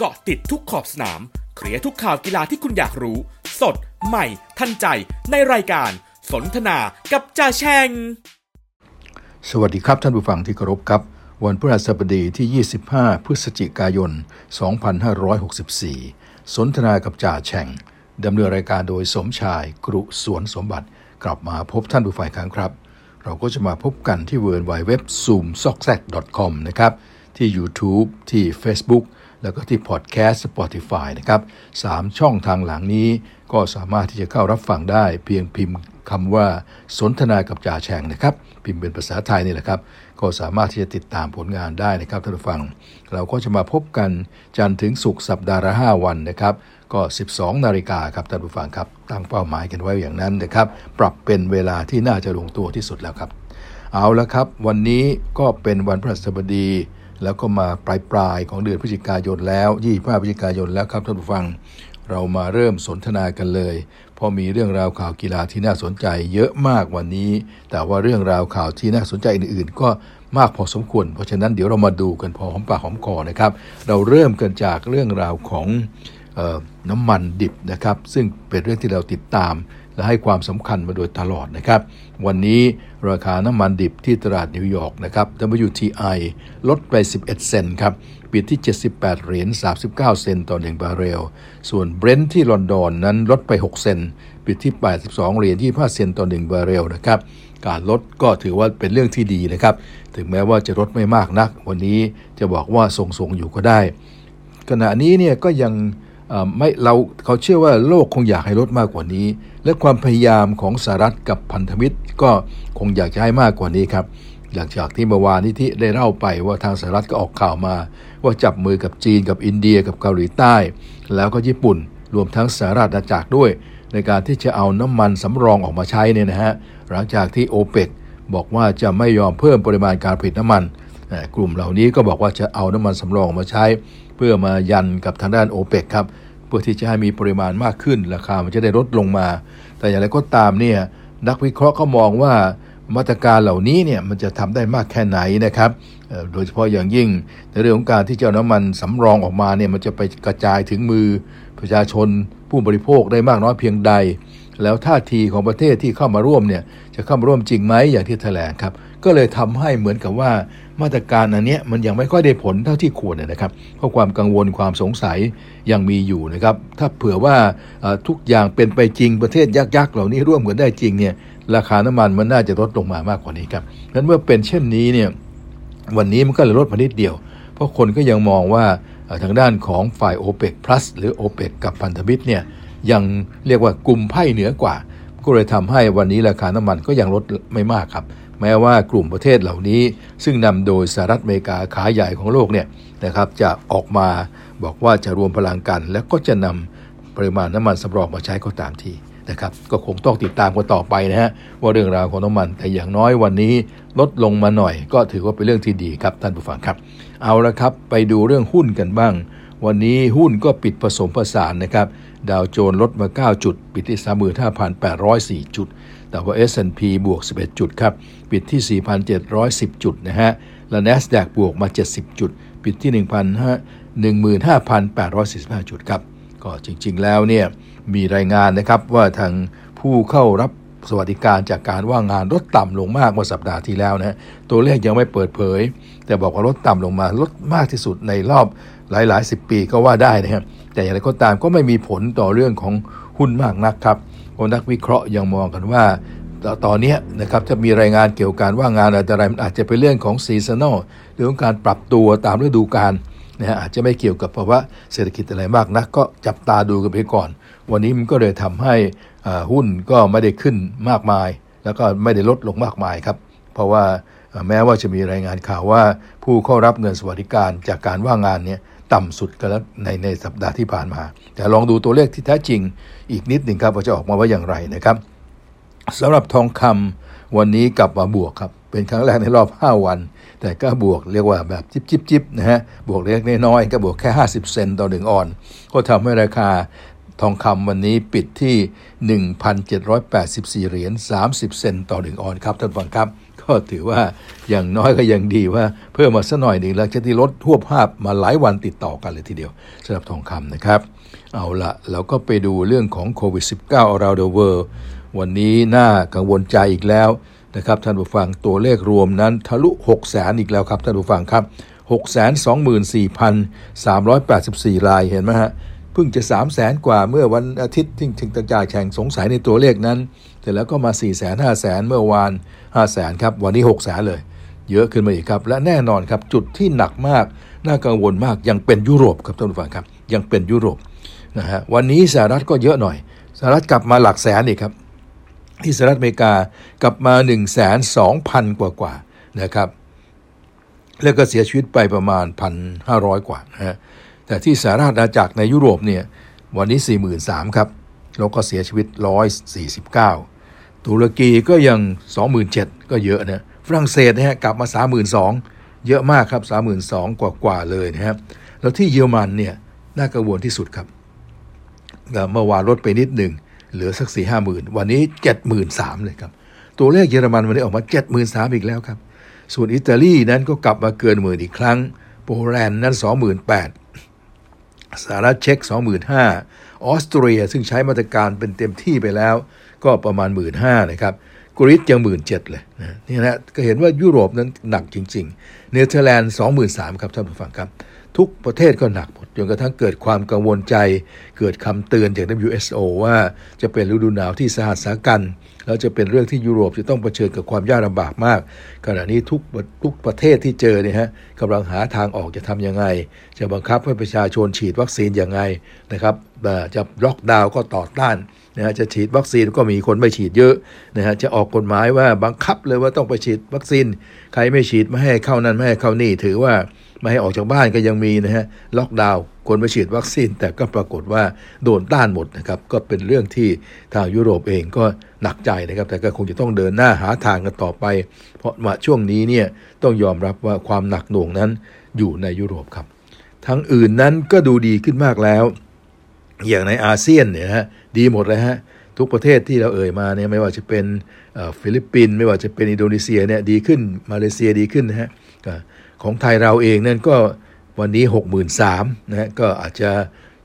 เกาะติดทุกขอบสนามเคลียร์ทุกข่าวกีฬาที่คุณอยากรู้สดใหม่ทันใจในรายการสนทนากับจ่าแฉ่งสวัสดีครับท่านผู้ฟังที่เคารพครับวันพฤหัสบดีที่25พฤศจิกายน2564สนทนากับจ่าแฉ่งดำเนินรายการโดยสมชายกรุสวนสมบัติกลับมาพบท่านผู้ฟังอีกครั้งครับเราก็จะมาพบกันที่ www.zoomsocksack.com นะครับที่ YouTube ที่ Facebook แล้วก็ที่ Podcast Spotify นะครับ3ช่องทางหลังนี้ก็สามารถที่จะเข้ารับฟังได้เพียงพิมพ์คำว่าสนทนากับจ่าแฉ่งนะครับพิมพ์เป็นภาษาไทยนี่แหละครับก็สามารถที่จะติดตามผลงานได้นะครับท่านผู้ฟังเราก็จะมาพบกันจันทร์ถึงศุกร์สัปดาห์ละ5วันนะครับก็ 12:00 น.ครับท่านผู้ฟังครับตั้งเป้าหมายกันไว้อย่างนั้นนะครับปรับเป็นเวลาที่น่าจะลงตัวที่สุดแล้วครับเอาละครับวันนี้ก็เป็นวันพฤหัสบดีแล้วก็มาปลายๆของเดือนพฤศจิกายนแล้ว25พฤศจิกายนแล้วครับท่านผู้ฟังเรามาเริ่มสนทนากันเลยเพราะมีเรื่องราวข่าวกีฬาที่น่าสนใจเยอะมากวันนี้แต่ว่าเรื่องราวข่าวที่น่าสนใจอื่นๆก็มากพอสมควรเพราะฉะนั้นเดี๋ยวเรามาดูกันพอหอมปากหอมคอนะครับเราเริ่มกันจากเรื่องราวของน้ำมันดิบนะครับซึ่งเป็นเรื่องที่เราติดตามและให้ความสำคัญมาโดยตลอดนะครับวันนี้ราคาน้ำมันดิบที่ตลาดนิวยอร์กนะครับ WTI ลดไป11เซนต์ครับปิดที่78เหรียญ39เซนต์ต่อ1บาร์เรลส่วน Brent ที่ลอนดอนนั้นลดไป6เซนต์ปิดที่82เหรียญ25เซนต์ต่อ1บาร์เรลนะครับการลดก็ถือว่าเป็นเรื่องที่ดีนะครับถึงแม้ว่าจะลดไม่มากนักวันนี้จะบอกว่าทรงๆอยู่ก็ได้ขณะนี้เนี่ยก็ยังไม่เขาเชื่อว่าโลกคงอยากให้ลดมากกว่านี้และความพยายามของสหรัฐกับพันธมิตรก็คงอยากจะให้มากกว่านี้ครับหลังจากที่เมื่อวานนี้ที่ได้เล่าไปว่าทางสหรัฐก็ออกข่าวมาว่าจับมือกับจีนกับอินเดียกับเกาหลีใต้แล้วก็ญี่ปุ่นรวมทั้งสหรัฐอาณาจักรด้วยในการที่จะเอาน้ำมันสำรองออกมาใช้เนี่ยนะฮะหลังจากที่โอเปกบอกว่าจะไม่ยอมเพิ่มปริมาณการผลิตน้ำมันกลุ่มเหล่านี้ก็บอกว่าจะเอาน้ำมันสำรองมาใช้เพื่อมายันกับทางด้านโอเปกครับเพื่อที่จะให้มีปริมาณมากขึ้นราคามันจะได้ลดลงมาแต่อย่างไรก็ตามเนี่ยนักวิเคราะห์ก็มองว่ามาตรการเหล่านี้เนี่ยมันจะทำได้มากแค่ไหนนะครับโดยเฉพาะอย่างยิ่งในเรื่องของการที่จะเอาน้ำมันสำรองออกมาเนี่ยมันจะไปกระจายถึงมือประชาชนผู้บริโภคได้มากน้อยเพียงใดแล้วท่าทีของประเทศที่เข้ามาร่วมเนี่ยจะเข้ามาร่วมจริงไหมอย่างที่แถลงครับก็เลยทำให้เหมือนกับว่ามาตรการอันนี้มันยังไม่ค่อยได้ผลเท่าที่ควรนะครับเพราะความกังวลความสงสัยยังมีอยู่นะครับถ้าเผื่อว่าทุกอย่างเป็นไปจริงประเทศยักษ์เหล่านี้ร่วมกันได้จริงเนี่ยราคาน้ำมันมันน่าจะลดลงมามากกว่านี้ครับนั้นเมื่อเป็นเช่นนี้เนี่ยวันนี้มันก็เลยลดมานิดเดียวเพราะคนก็ยังมองว่าทางด้านของฝ่าย OPEC Plus หรือ OPEC กับพันธมิตรเนี่ยยังเรียกว่ากลุ่มไพ่เหนือกว่าก็เลยทำให้วันนี้ราคาน้ำมันก็ยังลดไม่มากครับแม้ว่ากลุ่มประเทศเหล่านี้ซึ่งนำโดยสหรัฐอเมริกาขาใหญ่ของโลกเนี่ยนะครับจะออกมาบอกว่าจะรวมพลังกันแล้วก็จะนำปริมาณน้ำมันสำรองมาใช้ก็ตามทีนะครับก็คงต้องติดตามกันต่อไปนะฮะว่าเรื่องราวของน้ำมันแต่อย่างน้อยวันนี้ลดลงมาหน่อยก็ถือว่าเป็นเรื่องที่ดีครับท่านผู้ฟังครับเอาละครับไปดูเรื่องหุ้นกันบ้างวันนี้หุ้นก็ปิดผสมผสานนะครับดาวโจนส์ลดมา9จุดปิดที่ 35,804 จุดแต่ว่า S&P บวก11จุดครับปิดที่ 4,710 จุดนะฮะและ NASDAQ บวกมา70จุดปิดที่ 15,845 จุดครับก็จริงๆแล้วเนี่ยมีรายงานนะครับว่าทางผู้เข้ารับสวัสดิการจากการว่างงานลดต่ำลงมากเมื่อสัปดาห์ที่แล้วนะตัวเลขยังไม่เปิดเผยแต่บอกว่าลดต่ำลงมาลดมากที่สุดในรอบหลายๆ10 ปีก็ว่าได้นะครับแต่อย่างไรก็ตามก็ไม่มีผลต่อเรื่องของหุ้นมากนักครับนักวิเคราะห์ยังมองกันว่าตอนนี้นะครับจะมีรายงานเกี่ยวกับการว่างงานอะไรมันอาจจะเป็นเรื่องของซีซันนอลเรื่องการปรับตัวตามฤดูกาลนะฮะอาจจะไม่เกี่ยวกับภาวะเศรษฐกิจอะไรมากนักก็จับตาดูกันไปก่อนวันนี้มันก็เลยทำให้หุ้นก็ไม่ได้ขึ้นมากมายแล้วก็ไม่ได้ลดลงมากมายครับเพราะว่าแม้ว่าจะมีรายงานข่าวว่าผู้เข้ารับเงินสวัสดิการจากการว่างงานเนี่ยต่ำสุดกันแล้วในสัปดาห์ที่ผ่านมาแต่ลองดูตัวเลขที่แท้จริงอีกนิดหนึ่งครับว่าจะออกมาว่าอย่างไรนะครับสำหรับทองคำวันนี้กลับมาบวกครับเป็นครั้งแรกในรอบ5วันแต่ก็บวกเรียกว่าแบบจิ๊บๆนะฮะบวกเล็กน้อยก็บวกแค่50เซนต์ต่อ1ออนก็ทำให้ราคาทองคำวันนี้ปิดที่ 1,784 เหรียญ30 เซนต์ต่อ1ออนครับท่านผู้ฟังครับ ก็ถือว่าอย่างน้อยก็ยังดีว่าเพิ่มมาสักหน่อยหนึ่งแล้วจะที่ลดทั่วภาพมาหลายวันติดต่อกันเลยทีเดียวสำหรับทองคำนะครับเอาละเราก็ไปดูเรื่องของโควิด -19 around the world วันนี้น่ากังวลใจอีกแล้วนะครับท่านผู้ฟังตัวเลขรวมนั้นทะลุ 600,000 อีกแล้วครับท่านผู้ฟังครับ 624,384 รายเห็นไหมฮะเพิ่งจะ 300,000 กว่าเมื่อวันอาทิตย์ถึงต่างๆแข่งสงสัยในตัวเลขนั้นแต่แล้วก็มา 400,000 500,000 เมื่อวาน 500,000 ครับวันนี้ 600,000 เลยเยอะขึ้นมาอีกครับและแน่นอนครับจุดที่หนักมากน่ากังวลมากยังเป็นยุโรปครับท่านผู้ฟังครับยังเป็นยุโรปนะฮะวันนี้สหรัฐก็เยอะหน่อยสหรัฐกลับมาหลักแสนอีกครับที่สหรัฐอเมริกากลับมา 102,000 กว่านะครับแล้วก็เสียชีวิตไปประมาณ 1,500 กว่านะฮะแต่ที่สหราชอาณาจักรในยุโรปเนี่ยวันนี้ 43,000 ครับแล้วก็เสียชีวิต149ตุรกีก็ยัง 27,000 ก็เยอะนะฝรั่งเศสนะฮะกลับมา 32,000 เยอะมากครับ 32,000 กว่าเลยนะครับแล้วที่เยอรมันเนี่ยน่ากังวลที่สุดครับเมื่อวานลดไปนิดหนึ่งเหลือสัก 4-5,000 วันนี้ 73,000 เลยครับตัวเลขเยอรมันวันนี้ออกมา 73,000 อีกแล้วครับส่วนอิตาลีนั้นก็กลับมาเกินหมื่นอีกครั้งโปแลนด์นั้น 28,000สหรัฐเช็ก 25,000 ออสเตรียซึ่งใช้มาตรการเป็นเต็มที่ไปแล้วก็ประมาณ 15,000 นะครับกรีซยัง 17,000 เลยนะนี่นะก็เห็นว่ายุโรปนั้นหนักจริงๆเนเธอร์แลนด์ 23,000 ครับท่านผู้ฟังครับทุกประเทศก็หนักหมดจนกระทั่งเกิดความกังวลใจเกิดคำเตือนจาก WHO ว่าจะเป็นฤดูหนาวที่สาหัสสากันแล้วจะเป็นเรื่องที่ยุโรปจะต้องเผชิญกับความยากลำบากมากขณะนี้ทุกประเทศที่เจอเนี่ยฮะกำลังหาทางออกจะทำยังไงจะบังคับให้ประชาชนฉีดวัคซีนยังไงนะครับจะล็อกดาวน์ก็ต่อต้านนะฮะจะฉีดวัคซีนก็มีคนไม่ฉีดเยอะนะฮะจะออกกฎหมายว่าบังคับเลยว่าต้องไปฉีดวัคซีนใครไม่ฉีดไม่ให้เข้านั่นไม่ให้เข้านี่ถือว่าไม่ให้ออกจากบ้านก็ยังมีนะฮะล็อกดาวน์คนไปฉีดวัคซีนแต่ก็ปรากฏว่าโดนต้านหมดนะครับก็เป็นเรื่องที่ทางยุโรปเองก็หนักใจนะครับแต่ก็คงจะต้องเดินหน้าหาทางกันต่อไปเพราะว่าช่วงนี้เนี่ยต้องยอมรับว่าความหนักหน่วงนั้นอยู่ในยุโรปครับทั้งอื่นนั้นก็ดูดีขึ้นมากแล้วอย่างในอาเซียนเนี่ยฮะดีหมดเลยฮะทุกประเทศที่เราเอ่ยมาเนี่ยไม่ว่าจะเป็นฟิลิปปินส์ไม่ว่าจะเป็นอินโดนีเซียเนี่ยดีขึ้นมาเลเซียดีขึ้นนะฮะของไทยเราเองนั่นก็วันนี้ 63,000 นะฮะก็อาจจะ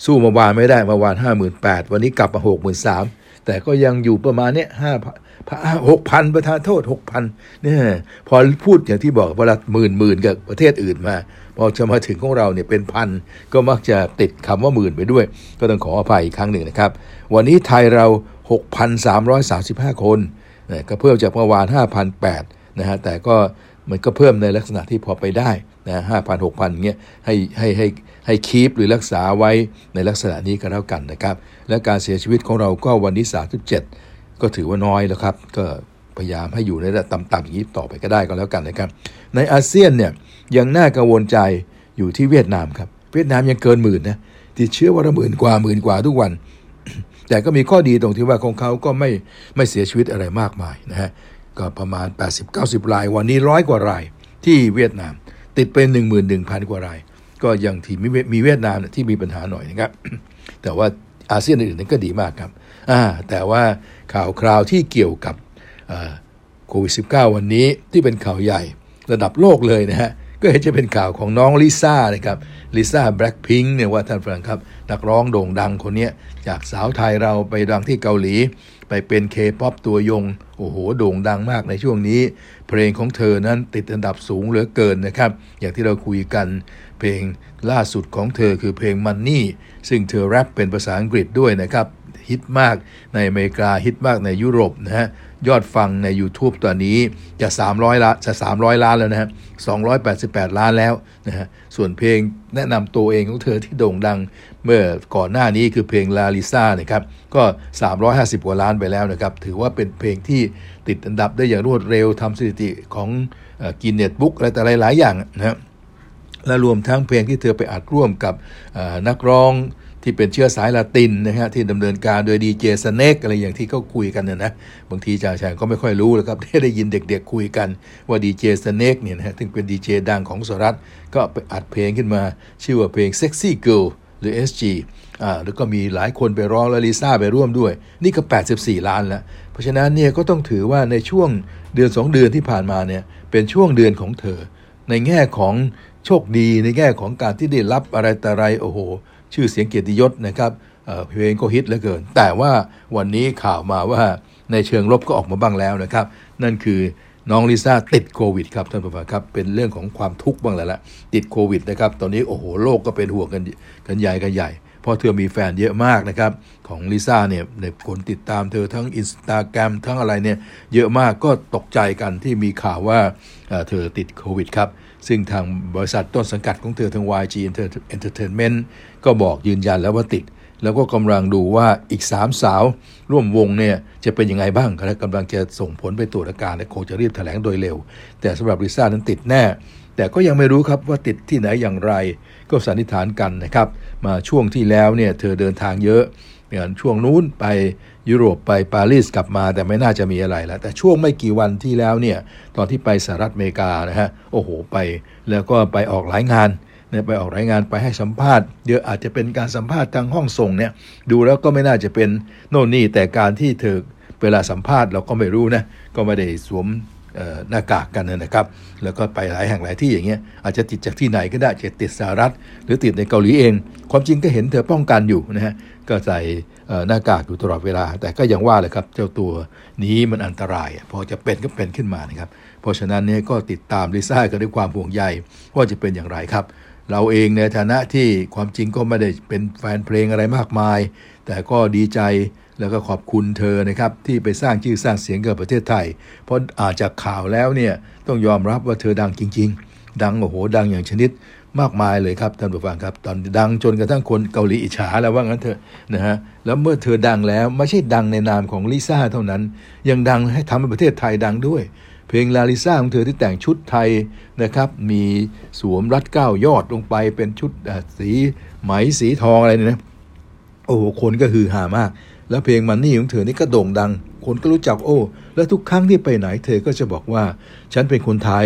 สู้เมื่อวานไม่ได้เมื่อวาน 58,000 วันนี้กลับมา 63,000 แต่ก็ยังอยู่ประมาณเนี้ย 6,000 ประทานโทษ 6,000 เนี่ยพอพูดอย่างที่บอกเวลาหมื่นกับประเทศอื่นมาพอจะมาถึงของเราเนี่ยเป็นพันก็มักจะติดคำว่าหมื่นไปด้วยก็ต้องขออภัยอีกครั้งหนึ่งนะครับวันนี้ไทยเรา 6,335 คนนะก็เพิ่มจากเมื่อวาน 5,800 นะฮะแต่ก็มันก็เพิ่มในลักษณะที่พอไปได้นะ 5,000 6,000 เงี้ยให้คีปหรือรักษาไว้ในลักษณะนี้ก็แล้วกันนะครับและการเสียชีวิตของเราก็วันนี้37ก็ถือว่าน้อยแล้วครับก็พยายามให้อยู่ในระดับต่ำๆอย่างนี้ต่อไปก็ได้ก็แล้วกันนะครับในอาเซียนเนี่ยยังน่ากังวลใจอยู่ที่เวียดนามครับเวียดนามยังเกินหมื่นนะติดเชื้อวันละหมื่นกว่าทุกวันแต่ก็มีข้อดีตรงที่ว่าของเขาก็ไม่เสียชีวิตอะไรมากมายนะฮะก็ประมาณ 80-90 รายวันนี้100กว่ารายที่เวียดนามติดไป 11,000 กว่ารายก็ยังที่มีเวียดนามที่มีปัญหาหน่อยนะครับแต่ว่าอาเซียนอื่นนั้นก็ดีมากครับแต่ว่าข่าวคราวที่เกี่ยวกับโควิด -19 วันนี้ที่เป็นข่าวใหญ่ระดับโลกเลยนะฮะก็จะเป็นข่าวของน้องลิซ่านะครับลิซ่าแบล็คพิงค์เนี่ยว่าท่านฟังครับนักร้องโด่งดังคนนี้จากสาวไทยเราไปดังที่เกาหลีไปเป็นเคป๊อปตัวยงโอ้โหโด่งดังมากในช่วงนี้เพลงของเธอนั้นติดอันดับสูงเหลือเกินนะครับอย่างที่เราคุยกันเพลงล่าสุดของเธอคือเพลง Money ซึ่งเธอแรปเป็นภาษาอังกฤษด้วยนะครับฮิตมากในอเมริกาฮิตมากในยุโรปนะฮะยอดฟังใน YouTube ตอนนี้จะ300 ล้านแล้วนะฮะ288 ล้านแล้วนะฮะส่วนเพลงแนะนำตัวเองของเธอที่โด่งดังเมื่อก่อนหน้านี้คือเพลง La Lisa นะครับก็350กว่าล้านไปแล้วนะครับถือว่าเป็นเพลงที่ติดอันดับได้อย่างรวดเร็วทำสถิติของGuinness Book อะไรต่อหลายอย่างนะฮะและรวมทั้งเพลงที่เธอไปอัดร่วมกับนักร้องที่เป็นเชื้อสายละตินนะฮะที่ดำเนินการโดยดีเจสเนกอะไรอย่างที่เขาคุยกันเนี่ยนะบางทีจ่าชายก็ไม่ค่อยรู้แล้วครับได้ยินเด็กๆคุยกันว่าดีเจสเนกเนี่ยนะฮะซึ่งเป็นดีเจดังของสหรัฐก็ไปอัดเพลงขึ้นมาชื่อว่าเพลง Sexy Girl หรือ SG แล้วก็มีหลายคนไปร้องและลิซ่าไปร่วมด้วยนี่ก็84ล้านแล้วเพราะฉะนั้นเนี่ยก็ต้องถือว่าในช่วงเดือน2เดือนที่ผ่านมาเนี่ยเป็นช่วงเดือนของเธอในแง่ของโชคดีในแง่ของการที่ได้รับอะไรต่ออะไรโอ้โหชื่อเสียงเกียรติยศนะครับเพลงก็ฮิตเหลือเกินแต่ว่าวันนี้ข่าวมาว่าในเชิงลบก็ออกมาบ้างแล้วนะครับนั่นคือน้องลิซ่าติดโควิดครับท่านผู้ฟังครับเป็นเรื่องของความทุกข์บ้างแล้วล่ะติดโควิดนะครับตอนนี้โอ้โหโลกก็เป็นห่วงกันใหญ่กันใหญ่เพราะเธอมีแฟนเยอะมากนะครับของลิซ่าเนี่ยคนติดตามเธอทั้ง Instagram ทั้งอะไรเนี่ยเยอะมากก็ตกใจกันที่มีข่าวว่าเธอติดโควิดครับซึ่งทางบริษัทต้นสังกัดของเธอทาง YG Entertainment ก็บอกยืนยันแล้วว่าติดแล้วก็กำลังดูว่าอีก3สาวร่วมวงเนี่ยจะเป็นยังไงบ้างและกำลังจะส่งผลไปตรวจอาการและคงจะรีบแถลงโดยเร็วแต่สำหรับลิซ่านั้นติดแน่แต่ก็ยังไม่รู้ครับว่าติดที่ไหนอย่างไรก็สันนิษฐานกันนะครับมาช่วงที่แล้วเนี่ยเธอเดินทางเยอะอย่างช่วงนู้นไปยุโรปไปปารีสกลับมาแต่ไม่น่าจะมีอะไรแล้วแต่ช่วงไม่กี่วันที่แล้วเนี่ยตอนที่ไปสหรัฐอเมริกานะฮะโอ้โหไปแล้วก็ไปออกหลายงานไปออกรายงานไปให้สัมภาษณ์เยอะอาจจะเป็นการสัมภาษณ์ทางห้องส่งเนี่ยดูแล้วก็ไม่น่าจะเป็นโน่นนี่แต่การที่เธอเวลาสัมภาษณ์เราก็ไม่รู้นะก็ไม่ได้สวมหน้ากากกันนะครับแล้วก็ไปหลายแห่งหลายที่อย่างเงี้ยอาจจะติดจากที่ไหนก็ได้จะติดสหรัฐหรือติดในเกาหลีเองความจริงก็เห็นเธอป้องกันอยู่นะฮะก็ใส่หน้ากากอยู่ตลอดเวลาแต่ก็ยังว่าเลยครับเจ้าตัวนี้มันอันตรายพอจะเป็นก็เป็นขึ้นมานะครับเพราะฉะนั้นเนี่ยก็ติดตามลิซ่ากันด้วยความห่วงใยว่าจะเป็นอย่างไรครับเราเองในฐานะที่ความจริงก็ไม่ได้เป็นแฟนเพลงอะไรมากมายแต่ก็ดีใจแล้วก็ขอบคุณเธอนะครับที่ไปสร้างชื่อสร้างเสียงกับประเทศไทยเพราะอาจจากข่าวแล้วเนี่ยต้องยอมรับว่าเธอดังจริงๆดังโอ้โหดังอย่างชนิดมากมายเลยครับท่านผู้ฟังครับตอนดังจนกระทั่งคนเกาหลีอิจฉาแล้วว่างั้นเถอะนะฮะแล้วเมื่อเธอดังแล้วไม่ใช่ดังในนามของลิซ่าเท่านั้นยังดังให้ทำให้ประเทศไทยดังด้วยเพลงลาลิซ่าของเธอที่แต่งชุดไทยนะครับมีสวมรัดเก้ายอดลงไปเป็นชุดสีไหมสีทองอะไรเนี่ยนะโอ้โหคนก็ฮือฮามากแล้วเพลงมันนี่ของเธอนี่ก็โด่งดังคนก็รู้จักโอ้แล้วทุกครั้งที่ไปไหนเธอก็จะบอกว่าฉันเป็นคนไทย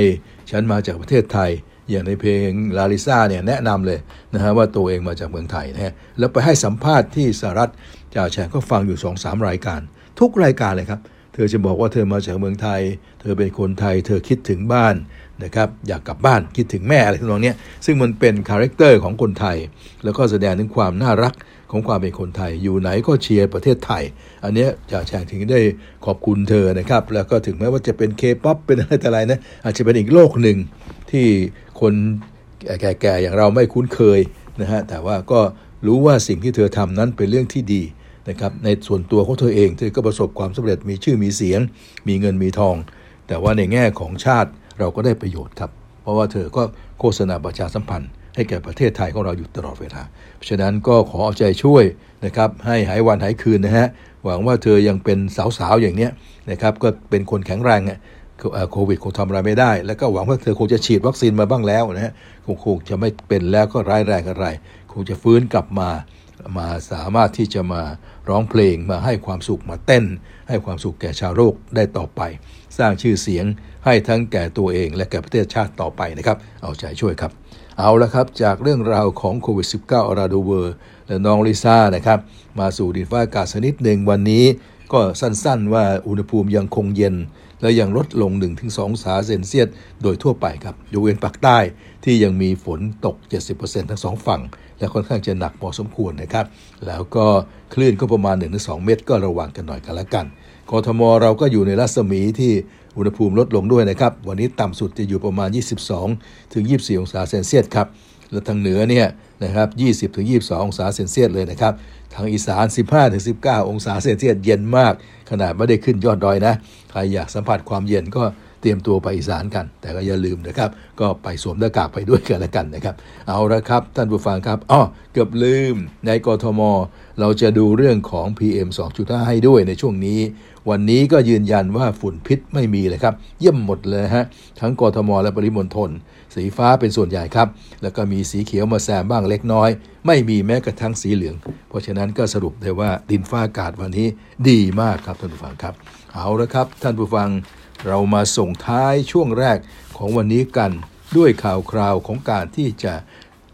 ฉันมาจากประเทศไทยอย่างในเพลงลาลิซ่าเนี่ยแนะนำเลยนะฮะว่าตัวเองมาจากเมืองไทยนะฮะแล้วไปให้สัมภาษณ์ที่สหรัฐจ่าแฉก็ฟังอยู่ 2-3 รายการทุกรายการเลยครับเธอจะบอกว่าเธอมาจากเมืองไทยเธอเป็นคนไทยเธอคิดถึงบ้านนะครับอยากกลับบ้านคิดถึงแม่อะไรทำนองนี้ซึ่งมันเป็นคาแรคเตอร์ของคนไทยแล้วก็แสดงถึงความน่ารักของความเป็นคนไทยอยู่ไหนก็เชียร์ประเทศไทยอันนี้จ่าแฉกถึงได้ขอบคุณเธอนะครับแล้วก็ถึงแม้ว่าจะเป็นเคป๊อปเป็นอะไรต่ออะไรนะอาจจะเป็นอีกโลกหนึ่งที่คนแก่ๆอย่างเราไม่คุ้นเคยนะฮะแต่ว่าก็รู้ว่าสิ่งที่เธอทำนั้นเป็นเรื่องที่ดีนะครับในส่วนตัวของเธอเองเธอก็ประสบความสำเร็จมีชื่อมีเสียงมีเงินมีทองแต่ว่าในแง่ของชาติเราก็ได้ประโยชน์ครับเพราะว่าเธอก็โฆษณาประชาสัมพันธ์ให้แก่ประเทศไทยของเราอยู่ตลอดเวลาเพราะฉะนั้นก็ขอเอาใจช่วยนะครับให้หายวันหายคืนนะฮะหวังว่าเธอยังเป็นสาวๆอย่างเนี้ยนะครับก็เป็นคนแข็งแรงโควิดคงทำอะไรไม่ได้แล้วก็หวังว่าเธอคงจะฉีดวัคซีนมาบ้างแล้วนะฮะคงจะไม่เป็นแล้วก็ร้ายแรงอะไรคงจะฟื้นกลับมาสามารถที่จะมาร้องเพลงมาให้ความสุขมาเต้นให้ความสุขแก่ชาวโลกได้ต่อไปสร้างชื่อเสียงให้ทั้งแก่ตัวเองและแก่ประเทศชาติต่อไปนะครับเอาใจช่วยครับเอาละครับจากเรื่องราวของโควิด -19 อาราโดเวอร์และน้องลิซ่านะครับมาสู่ดินฟ้าอากาศสักนิดหนึ่งวันนี้ก็สั้นๆว่าอุณหภูมิยังคงเย็นและยังลดลง 1-2 องศาเซนเซียสโดยทั่วไปครับยกเว้นภาคใต้ที่ยังมีฝนตก 70% ทั้งสองฝั่งและค่อนข้างจะหนักพอสมควรนะครับแล้วก็คลื่นก็ประมาณ 1-2 เมตรก็ระวังกันหน่อยกันละกันกทมเราก็อยู่ในรัศมีที่อุณหภูมิลดลงด้วยนะครับวันนี้ต่ำสุดจะอยู่ประมาณ 22-24 องศาเซนเซียสครับและทางเหนือเนี่ยนะครับ 20-22 องศาเซนเซียสเลยนะครับทางอีสาน 15-19 องศาเซนเซียสเย็นมากขนาดไม่ได้ขึ้นยอดดอยนะใครอยากสัมผัสความเย็นก็เตรียมตัวไปอีสานกันแต่ก็อย่าลืมนะครับก็ไปสวมหน้ากากไปด้วยกันละกันนะครับเอาละครับท่านผู้ฟังครับเกือบลืมในกทมเราจะดูเรื่องของ PM 2.5 ให้ด้วยในช่วงนี้วันนี้ก็ยืนยันว่าฝุ่นพิษไม่มีเลยครับเยี่ยมหมดเลยฮะทั้งกทมและปริมณฑลสีฟ้าเป็นส่วนใหญ่ครับแล้วก็มีสีเขียวมาแซมบ้างเล็กน้อยไม่มีแม้กระทั่งสีเหลืองเพราะฉะนั้นก็สรุปได้ว่าดินฟ้าอากาศวันนี้ดีมากครับท่านผู้ฟังครับเอาละครับท่านผู้ฟังเรามาส่งท้ายช่วงแรกของวันนี้กันด้วยข่าวคราวของการที่จะ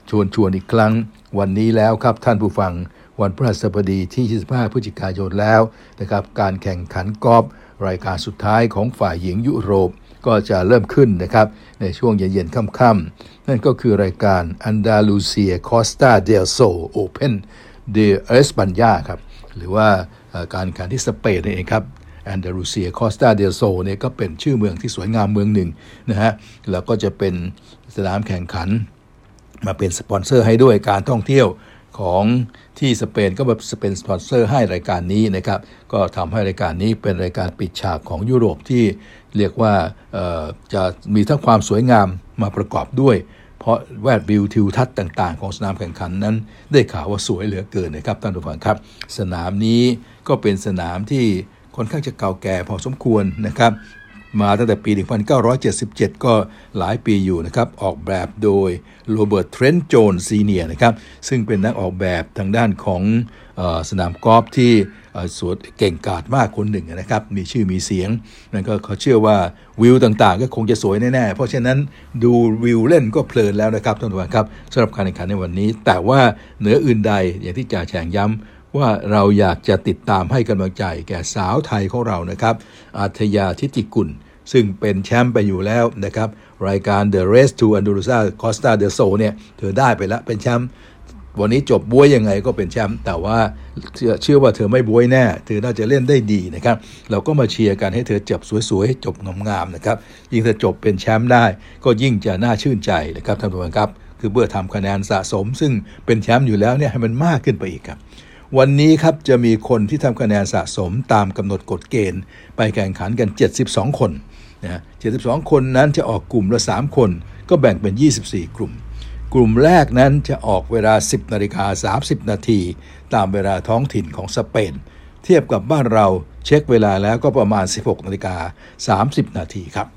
ชวนอีกครั้งวันนี้แล้วครับท่านผู้ฟังวันพฤหัสบดีที่25พฤศจิกายนแล้วนะครับการแข่งขันกอล์ฟรายการสุดท้ายของฝ่ายหญิงยุโรปก็จะเริ่มขึ้นนะครับในช่วงเย็นๆค่ำๆนั่นก็คือรายการ Andalusia Costa del Sol Open de España ครับหรือว่าการแข่งขันที่สเปนนั่นเองครับแอนดาลูเซียคอสตาเดลโซเนี่ยก็เป็นชื่อเมืองที่สวยงามเมืองหนึ่งนะฮะแล้วก็จะเป็นสนามแข่งขันมาเป็นสปอนเซอร์ให้ด้วยการท่องเที่ยวของที่สเปนก็เป็นสปอนเซอร์ให้รายการนี้นะครับก็ทำให้รายการนี้เป็นรายการปิดฉากของยุโรปที่เรียกว่าจะมีทั้งความสวยงามมาประกอบด้วยเพราะแวดวิวทิวทัศน์ต่างๆของสนามแข่งขันนั้นได้ข่าวว่าสวยเหลือเกินนะครับท่านผู้ฟังครับสนามนี้ก็เป็นสนามที่ค่อนข้างจะเก่าแก่พอสมควรนะครับมาตั้งแต่ปี1977ก็หลายปีอยู่นะครับออกแบบโดยโรเบิร์ตเทรนต์โจนส์ซีเนียร์นะครับซึ่งเป็นนักออกแบบทางด้านของสนามกอล์ฟที่สวยเก่งกาจมากคนหนึ่งนะครับมีชื่อมีเสียงนั่นก็เขาเชื่อว่าวิวต่างๆก็คงจะสวยแน่ๆเพราะฉะนั้นดูวิวเล่นก็เพลินแล้วนะครับท่านผู้ชมครับสำหรับการแข่งขันในวันนี้แต่ว่าเหนืออื่นใดอย่างที่จ่าแฉงย้ำว่าเราอยากจะติดตามให้กำลังใจแก่สาวไทยของเรานะครับอาทยาทิติกุลซึ่งเป็นแชมป์ไปอยู่แล้วนะครับรายการ The Race to Andalusia Costa del Sol เนี่ยเธอได้ไปแล้วเป็นแชมป์วันนี้จบบ้วยยังไงก็เป็นแชมป์แต่ว่าเชื่อว่าเธอไม่บ้วยแน่เธอน่าจะเล่นได้ดีนะครับเราก็มาเชียร์กันให้เธอจบสวยๆให้จบงามๆนะครับยิ่งเธอจบเป็นแชมป์ได้ก็ยิ่งจะน่าชื่นใจนะครับท่านผู้ชมครับคือเพื่อทำคะแนนสะสมซึ่งเป็นแชมป์อยู่แล้วเนี่ยให้มันมากขึ้นไปอีกครับวันนี้ครับจะมีคนที่ทำคะแนนสะสมตามกำหนดกฎเกณฑ์ไปแข่งขันกัน72คนนะ72คนนั้นจะออกกลุ่มละ3คนก็แบ่งเป็น24กลุ่มกลุ่มแรกนั้นจะออกเวลา 10:30 น.ตามเวลาท้องถิ่นของสเปนเทียบกับบ้านเราเช็คเวลาแล้วก็ประมาณ 16:30 น.ครับ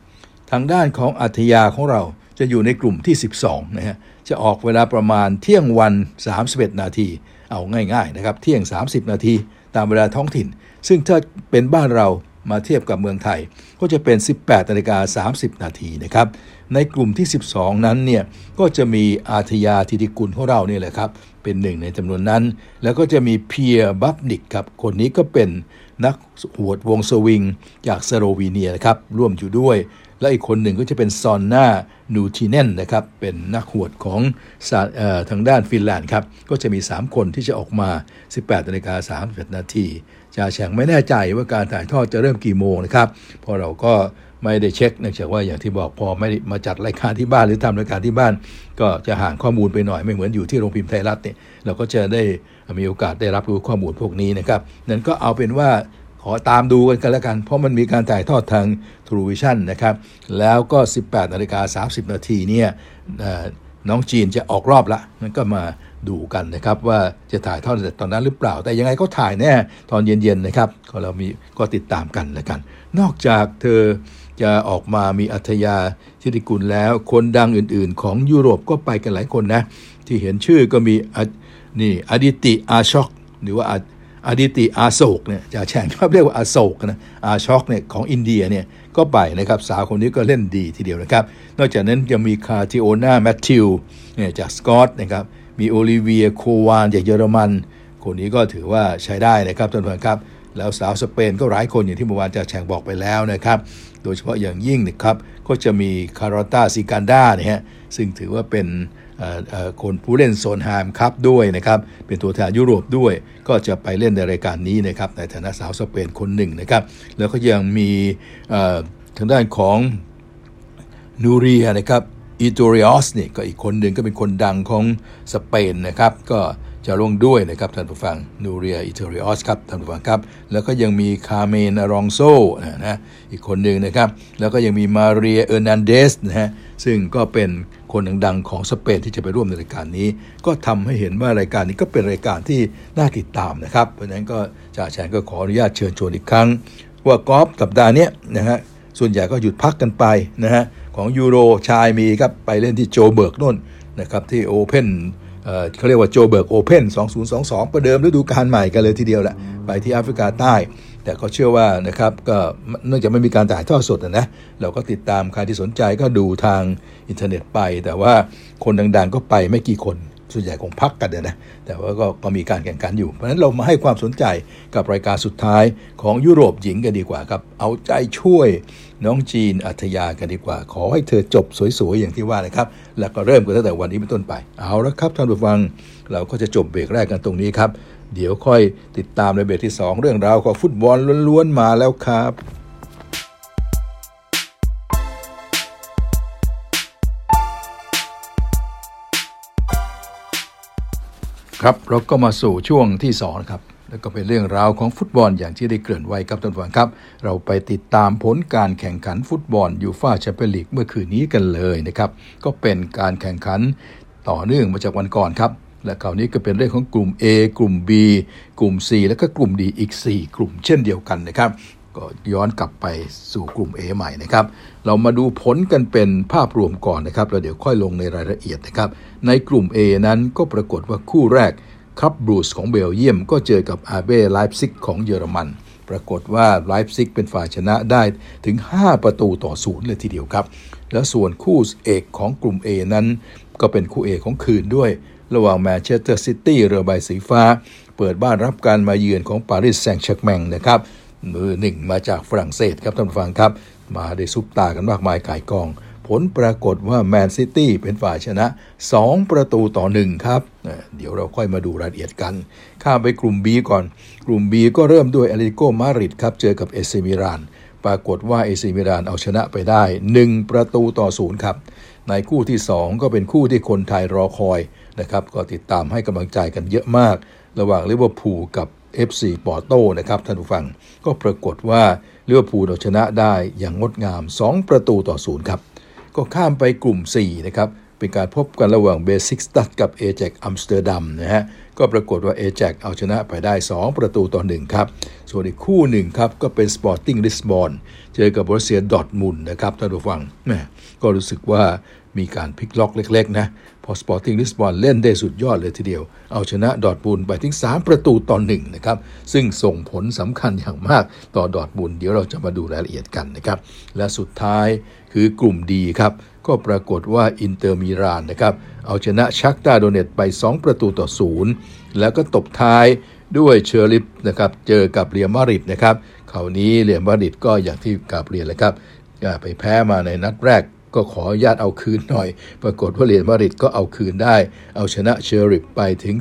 ทางด้านของอัธยาของเราจะอยู่ในกลุ่มที่12นะฮะจะออกเวลาประมาณ 12:31 น.เอาง่ายๆนะครับ12:30 น.ตามเวลาท้องถิ่นซึ่งถ้าเป็นบ้านเรามาเทียบกับเมืองไทยก็จะเป็น 18:30 น.นะครับในกลุ่มที่12นั้นเนี่ยก็จะมีอาทยาธิติกุลของเราเนี่ยแหละครับเป็นหนึ่งในจำนวนนั้นแล้วก็จะมีเพียร์บับนิกครับคนนี้ก็เป็นนักหวดวงสวิงจากสโลวีเนียนะครับร่วมอยู่ด้วยและอีกคนหนึ่งก็จะเป็นซอนน่านูทิเนนนะครับเป็นนักหวดของทางด้านฟินแลนด์ครับก็จะมี3คนที่จะออกมา 18:30 น.จ่าแฉ่งไม่แน่ใจว่าการถ่ายทอดจะเริ่มกี่โมงนะครับพอเราก็ไม่ได้เช็คเนื่องจากว่าอย่างที่บอกพอไม่มาจัดรายการที่บ้านหรือทำรายการที่บ้านก็จะห่างข้อมูลไปหน่อยไม่เหมือนอยู่ที่โรงพิมพ์ไทยรัฐเนี่ยเราก็จะได้มีโอกาสได้รับรู้ข้อมูลพวกนี้นะครับนั้นก็เอาเป็นว่าขอตามดูกันแล้วกันเพราะมันมีการถ่ายทอดทาง True Vision นะครับแล้วก็ 18:30 น.เนี่ยน้องจีนจะออกรอบละนั่นก็มาดูกันนะครับว่าจะถ่ายทอดเสร็จตอนนั้นหรือเปล่าแต่ยังไงก็ถ่ายแน่ตอนเย็นๆนะครับก็เรามีก็ติดตามกันแล้วกันนอกจากเธอจะออกมามีอัธยาธิติกุลแล้วคนดังอื่นๆของยุโรปก็ไปกันหลายคนนะที่เห็นชื่อก็มีนี่อดิติอาช็อกหรือว่าอาดิติอาโศกเนี่ยจะแฉ่งชอบเรียกว่าอาโศกนะอาช็อกเนี่ยของอินเดียเนี่ยก็ไปนะครับสาวคนนี้ก็เล่นดีทีเดียวนะครับนอกจากนั้นจะมีคาทิโอน่าแมทธิวเนี่ยจากสกอตนะครับมีโอลิเวียโควานจากเยอรมันคนนี้ก็ถือว่าใช้ได้นะครับท่านผู้ชมครับแล้วสาวสเปนก็หลายคนอย่างที่เมื่อวานจะแฉ่งบอกไปแล้วนะครับโดยเฉพาะอย่างยิ่งนะครับก็จะมีคาราต้าซิกันดาเนี่ยซึ่งถือว่าเป็นคนผู้เล่นโซนไฮม์คัพด้วยนะครับเป็นตัวแทนยุโรปด้วยก็จะไปเล่นในรายการนี้นะครับในฐานะสาวสเปนคนหนึ่งนะครับแล้วก็ยังมีทางด้านของนูเรียนะครับอิตูริออสเนี่ยก็อีกคนหนึ่งก็เป็นคนดังของสเปนนะครับก็จะลงด้วยนะครับท่านผู้ฟังนูเรียอิตูริออสครับท่านผู้ฟังครับแล้วก็ยังมีคาเมนอารองโซนะอีกคนหนึ่งนะครับแล้วก็ยังมีมาเรียเออร์นันเดสนะฮะซึ่งก็เป็นคนดังๆของสเปนที่จะไปร่วมในรายการนี้ก็ทำให้เห็นว่ารายการนี้ก็เป็นรายการที่น่าติดตามนะครับเพราะฉะนั้นก็จ่าแฉ่งก็ขออนุญาตเชิญชวนอีกครั้งว่ากอล์ฟสัปดาห์นี้นะฮะส่วนใหญ่ก็หยุดพักกันไปนะฮะของยูโรชายมีครับไปเล่นที่โจเบิร์กนู่นนะครับที่โอเพ่นเขาเรียกว่าโจเบิร์กโอเพ่น2022ประเดิมฤดูกาลใหม่กันเลยทีเดียวแหละไปที่แอฟริกาใต้ แต่ก็เชื่อว่านะครับก็เนื่องจากไม่มีการถ่ายทอดสดนะเราก็ติดตามใครที่สนใจก็ดูทางอินเทอร์เน็ตไปแต่ว่าคนดังๆก็ไปไม่กี่คนส่วนใหญ่คงพักกันนะแต่ว่าก็มีการแข่งขันอยู่เพราะฉะนั้นเรามาให้ความสนใจกับรายการสุดท้ายของยุโรปหญิงกันดีกว่าครับเอาใจช่วยน้องจีนอัธยากันดีกว่าขอให้เธอจบสวยๆอย่างที่ว่านะครับแล้วก็เริ่มกันตั้งแต่วันนี้เป็นต้นไปเอาละครับท่านผู้ฟังเราก็จะจบเบรกแรกกันตรงนี้ครับเดี๋ยวค่อยติดตามในเบรกที่2เรื่องราวของฟุตบอลล้วนๆมาแล้วครับครับเราก็มาสู่ช่วงที่2ครับแล้วก็เป็นเรื่องราวของฟุตบอลอย่างที่ได้เกริ่นไว้ครับท่านผู้ฟังครับเราไปติดตามผลการแข่งขันฟุตบอลยูฟ่าแชมเปี้ยนลีกเมื่อคืนนี้กันเลยนะครับก็เป็นการแข่งขันต่อเนื่องมาจากวันก่อนครับและคราวนี้ก็เป็นเรื่องของกลุ่ม A กลุ่ม B กลุ่ม C แล้วก็กลุ่ม D อีก4กลุ่มเช่นเดียวกันนะครับก็ย้อนกลับไปสู่กลุ่ม A ใหม่นะครับเรามาดูผลกันเป็นภาพรวมก่อนนะครับแล้วเดี๋ยวค่อยลงในรายละเอียดนะครับในกลุ่ม A นั้นก็ปรากฏว่าคู่แรกคัพบรูซของเบลเยียมก็เจอกับอาเบไลฟ์ซิกของเยอรมันปรากฏว่าไลฟ์ซิกเป็นฝ่ายชนะได้ถึง5-0เลยทีเดียวครับแล้วส่วนคู่เอกของกลุ่ม A นั้นก็เป็นคู่เอกของคืนด้วยระหว่างแมนเชสเตอร์ซิตี้เรือใบสีฟ้าเปิดบ้านรับการมาเยือนของปารีสแซงต์แชร์กแมงนะครับมือหนึ่งมาจากฝรั่งเศสครับท่านผู้ฟังครับมาได้ซุปตากันมากมายก่ายกองผลปรากฏว่าแมนซิตี้เป็นฝ่ายชนะ2-1ครับเดี๋ยวเราค่อยมาดูรายละเอียดกันข้ามไปกลุ่ม B ก่อนกลุ่ม B ก็เริ่มด้วยแอตเลติโกมาดริดครับเจอกับเอซีมิลานปรากฏว่าเอซีมิลานเอาชนะไปได้1-0ครับในคู่ที่2ก็เป็นคู่ที่คนไทยรอคอยนะครับก็ติดตามให้กำลังใจกันเยอะมากระหว่างลิเวอร์พูลกับ FC ปอร์โตนะครับท่านผู้ฟังก็ปรากฏว่าลิเวอร์พูลเอาชนะได้อย่างงดงาม2-0ครับก็ข้ามไปกลุ่ม4นะครับเป็นการพบกันระหว่างเบซิกสตัดกับเอแจ็กอัมสเตอร์ดัมนะฮะก็ปรากฏว่าเอแจ็กเอาชนะไปได้2-1ครับส่วนอีกคู่หนึ่งครับก็เป็นสปอร์ติ้งลิสบอนเจอกับบอรุสเซียดอร์ทมุนด์นะครับท่านผู้ฟังก็รู้สึกว่ามีการพลิกล็อกเล็กๆนะพอสปอร์ติ้งลิสบอนเล่นได้สุดยอดเลยทีเดียวเอาชนะดอร์ทมุนด์ไปถึง3-1นะครับซึ่งส่งผลสำคัญอย่างมากต่อดอร์ทมุนด์เดี๋ยวเราจะมาดูรายละเอียดกันนะครับและสุดท้ายคือกลุ่ม D ครับก็ปรากฏว่าอินเตอร์มิลานนะครับเอาชนะชัคตาร์โดเนตไป2-0แล้วก็ตบท้ายด้วยเชอริฟนะครับเจอกับเรอัลมาดริดนะครับคราวนี้เรอัลมาดริดก็อย่างที่กราบเรียนแล้วครับไปแพ้มาในนัดแรกก็ขออนุญาตเอาคืนหน่อยปรากฏว่าเรอัลมาดริดก็เอาคืนได้เอาชนะเชอริฟไปถึง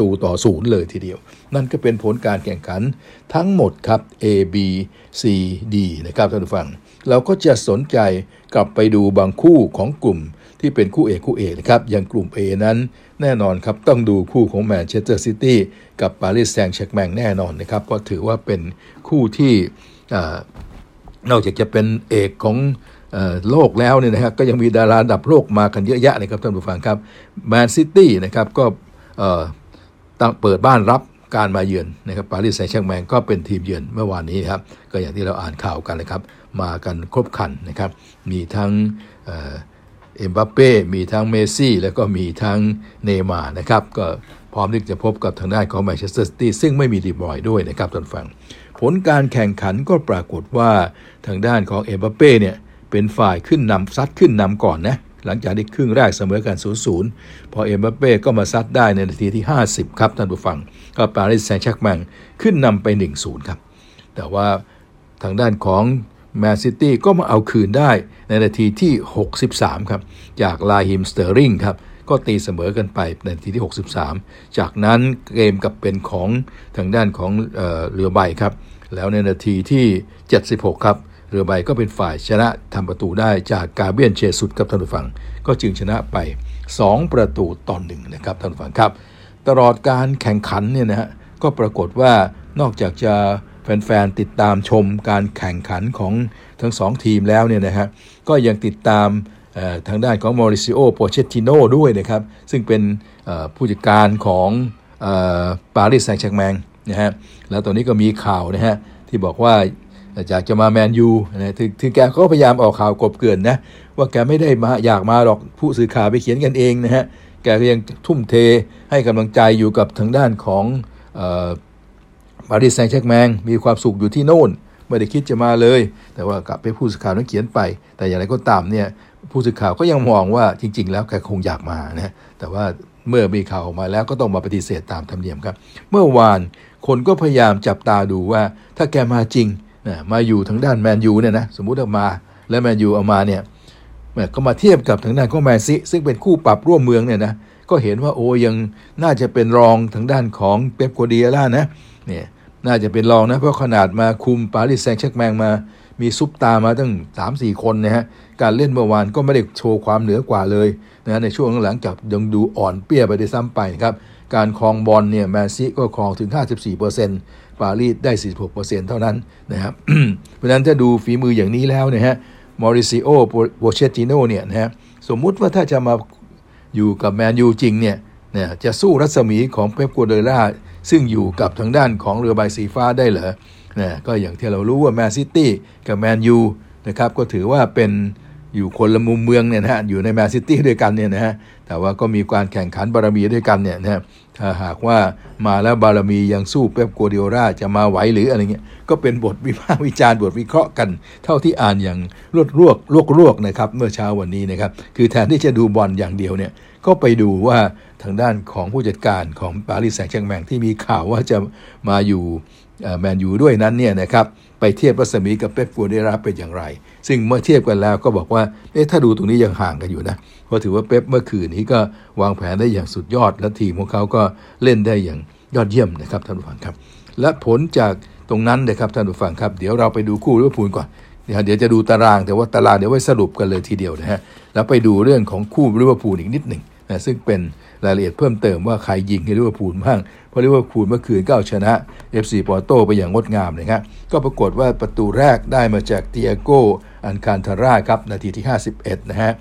3-0เลยทีเดียวนั่นก็เป็นผลการแข่งขันทั้งหมดครับ A B C D นะครับท่านผู้ฟังเราก็จะสนใจกลับไปดูบางคู่ของกลุ่มที่เป็นคู่เอกนะครับอย่างกลุ่ม A นั้นแน่นอนครับต้องดูคู่ของแมนเชสเตอร์ซิตี้กับปารีสแซงต์แชร์กแมงแน่นอนนะครับเพราะถือว่าเป็นคู่ที่นอกจากจะเป็นเอกของโลกแล้วเนี่ยนะครับก็ยังมีดาราดับโลกมากันเยอะแยะเลยครับท่านผู้ฟังครับแมนซิตี้นะครับก็เปิดบ้านรับการมาเยือนนะครับปารีสแซงต์แชร์กแมงก็เป็นทีมเยือนเมื่อวานนี้ครับก็อย่างที่เราอ่านข่าวกันเลยครับมากันครบคันนะครับมีทั้งเอ็มบัปเป้มีทั้งเมสซี่แล้วก็มีทั้งเนย์ม่าร์นะครับก็พร้อมที่จะพบกับทางด้านของแมนเชสเตอร์ซิตี้ซึ่งไม่มีดีบรอยด้วยนะครับท่านฟังผลการแข่งขันก็ปรากฏว่าทางด้านของเอ็มบัปเป้เนี่ยเป็นฝ่ายขึ้นนำซัดขึ้นนำก่อนนะหลังจากที่ครึ่งแรกเสมอกัน 0-0 พอเอ็มบัปเป้ก็มาซัดได้ในนาทีที่50ครับท่านผู้ฟังก็ปารีสแซงต์แชร์กแมงขึ้นนำไป 1-0 ครับแต่ว่าทางด้านของแมนซิตี้ก็มาเอาคืนได้ในนาทีที่63ครับจากลาฮิมสเตอร์ลิงครับก็ตีเสมอกันไปในนาทีที่63จากนั้นเกมกับเป็นของทางด้านของเรือใบครับแล้วในนาทีที่76ครับเรือใบก็เป็นฝ่ายชนะทำประตูได้จากกาเบียนเชซุสกับท่านผู้ฟังก็จึงชนะไป2-1นะครับท่านผู้ฟังครับตลอดการแข่งขันเนี่ยนะฮะก็ปรากฏว่านอกจากจะแฟนๆติดตามชมการแข่งขันของทั้ง2ทีมแล้วเนี่ยนะฮะก็ยังติดตามทางด้านของมอริซิโอโปเชตติโน่ด้วยนะครับซึ่งเป็นผู้จัดการของปารีสแซงต์แชร์กแมงนะฮะแล้วตอนนี้ก็มีข่าวนะฮะที่บอกว่าอยากจะมาแมนยูนะถึงแกก็พยายามออกข่าวกบเกลื่อนนะว่าแกไม่ได้มาอยากมาหรอกผู้สื่อข่าวไปเขียนกันเองนะฮะแกก็ยังทุ่มเทให้กำลังใจอยู่กับทางด้านของ ปารีสแซงต์แชร์แมงมีความสุขอยู่ที่โน่นไม่ได้คิดจะมาเลยแต่ว่ากลับไปผู้สื่อข่าวนั้นเขียนไปแต่อย่างไรก็ตามเนี่ยผู้สื่อข่าวก็ยังมองว่าจริงๆแล้วแกคงอยากมานะแต่ว่าเมื่อมีข่าวออกมาแล้วก็ต้องมาปฏิเสธตามธรรมเนียมครับเมื่อวานคนก็พยายามจับตาดูว่าถ้าแกมาจริงนะมาอยู่ทางด้านแมนยูเนี่ยนะสมมุติว่ามาและแมนยูเอามาเนี่ยก็มาเทียบกับทางด้านของแมนซิซึ่งเป็นคู่ปรับร่วมเมืองเนี่ยนะก็เห็นว่าโอ้ยังน่าจะเป็นรองทางด้านของเป๊ป กัวร์ดิโอล่านะเนี่ยน่าจะเป็นรองนะเพราะขนาดมาคุมปารีสแซงต์แชร์แมงมามีซุปตามาตั้ง 3-4 คนนะฮะการเล่นเมื่อวานก็ไม่ได้โชว์ความเหนือกว่าเลยนะในช่วงหลังๆกับยังดูอ่อนเปี้ยไปได้ซ้ำไปนะครับการครองบอลเนี่ยแมนซิก็ครองถึง 54% ปารีสได้ 46% เท่านั้นนะครับ เพราะฉะนั้นถ้าดูฝีมืออย่างนี้แล้วนะฮะมอริซิโอโปเชตติโน่เนี่ยนะฮะสมมุติว่าถ้าจะมาอยู่กับแมนยูจริงเนี่ยจะสู้รัศมีของเป๊ป กัวร์ดิโอล่าซึ่งอยู่กับทางด้านของเรือใบสีฟ้าได้เหรอนะก็อย่างที่เรารู้ว่าแมนซิตี้กับแมนยูนะครับก็ถือว่าเป็นอยู่คนละมุมเมืองเนี่ยนะฮะอยู่ในแมนซิตี้ด้วยกันเนี่ยนะฮะแต่ว่าก็มีการแข่งขันบารมีด้วยกันเนี่ยนะถ้าหากว่ามาแล้วบารมียังสู้เป๊ป กัวร์ดิโอล่าจะมาไหวหรืออะไรเงี้ยก็เป็นบทวิพากษ์วิจารณ์บทวิเคราะห์กันเท่าที่อ่านอย่างรวดลวกๆนะครับเมื่อเช้าวันนี้นะครับคือแทนที่จะดูบอลอย่างเดียวเนี่ยก็ไปดูว่าทางด้านของผู้จัดการของปารีสแซงต์แชร์แมงที่มีข่าวว่าจะมาอยู่แมนยูด้วยนั้นเนี่ยนะครับไปเทียบรัศมีกับเป๊ป กัวร์ดิโอล่าเป็นอย่างไรซึ่งเมื่อเทียบกันแล้วก็บอกว่าถ้าดูตรงนี้ยังห่างกันอยู่นะเพราะถือว่าเป๊ปเมื่อคืนนี้ก็วางแผนได้อย่างสุดยอดและทีมของเขาก็เล่นได้อย่างยอดเยี่ยมนะครับท่านผู้ฟังครับและผลจากตรงนั้นนะครับท่านผู้ฟังครับเดี๋ยวเราไปดูคู่ลิเวอร์พูลก่อนเดี๋ยวจะดูตารางแต่ว่าตารางเดี๋ยวไว้สรุปกันเลยทีเดียวนะฮะแล้วไปดูเรื่องของคู่ลิเวอร์พูลอีกนิดหนึ่งนะซึ่งเป็นรายละเอียดเพิ่มเติมว่าใครยิงให้ลิเวอร์พูลบ้างเพราะลิเวอร์พูลเมื่อคืนก็เอาชนะ FC ปอร์โตไปอย่างงดงามเลยครับก็ปรากฏว่าประตูแรกได้มาจากเตียโก้อันคานทาร่าครับนาทีที่51นะฮะ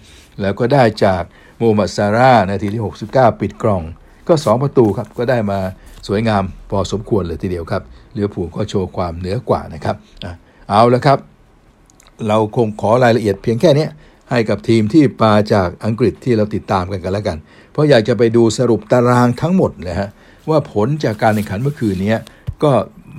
แล้วก็ได้จากโมมัดซาร่านาทีที่69ปิดกล่องก็2ประตูครับก็ได้มาสวยงามพอสมควรเลยทีเดียวครับลิเวอร์พูลก็โชว์ความเหนือกว่านะครับเอาละครับเราคงขอรายละเอียดเพียงแค่นี้ให้กับทีมที่มาจากอังกฤษที่เราติดตามกันแล้วกันเพราะอยากจะไปดูสรุปตารางทั้งหมดนะฮะว่าผลจากการแข่งขันเมื่อคืนนี้ก็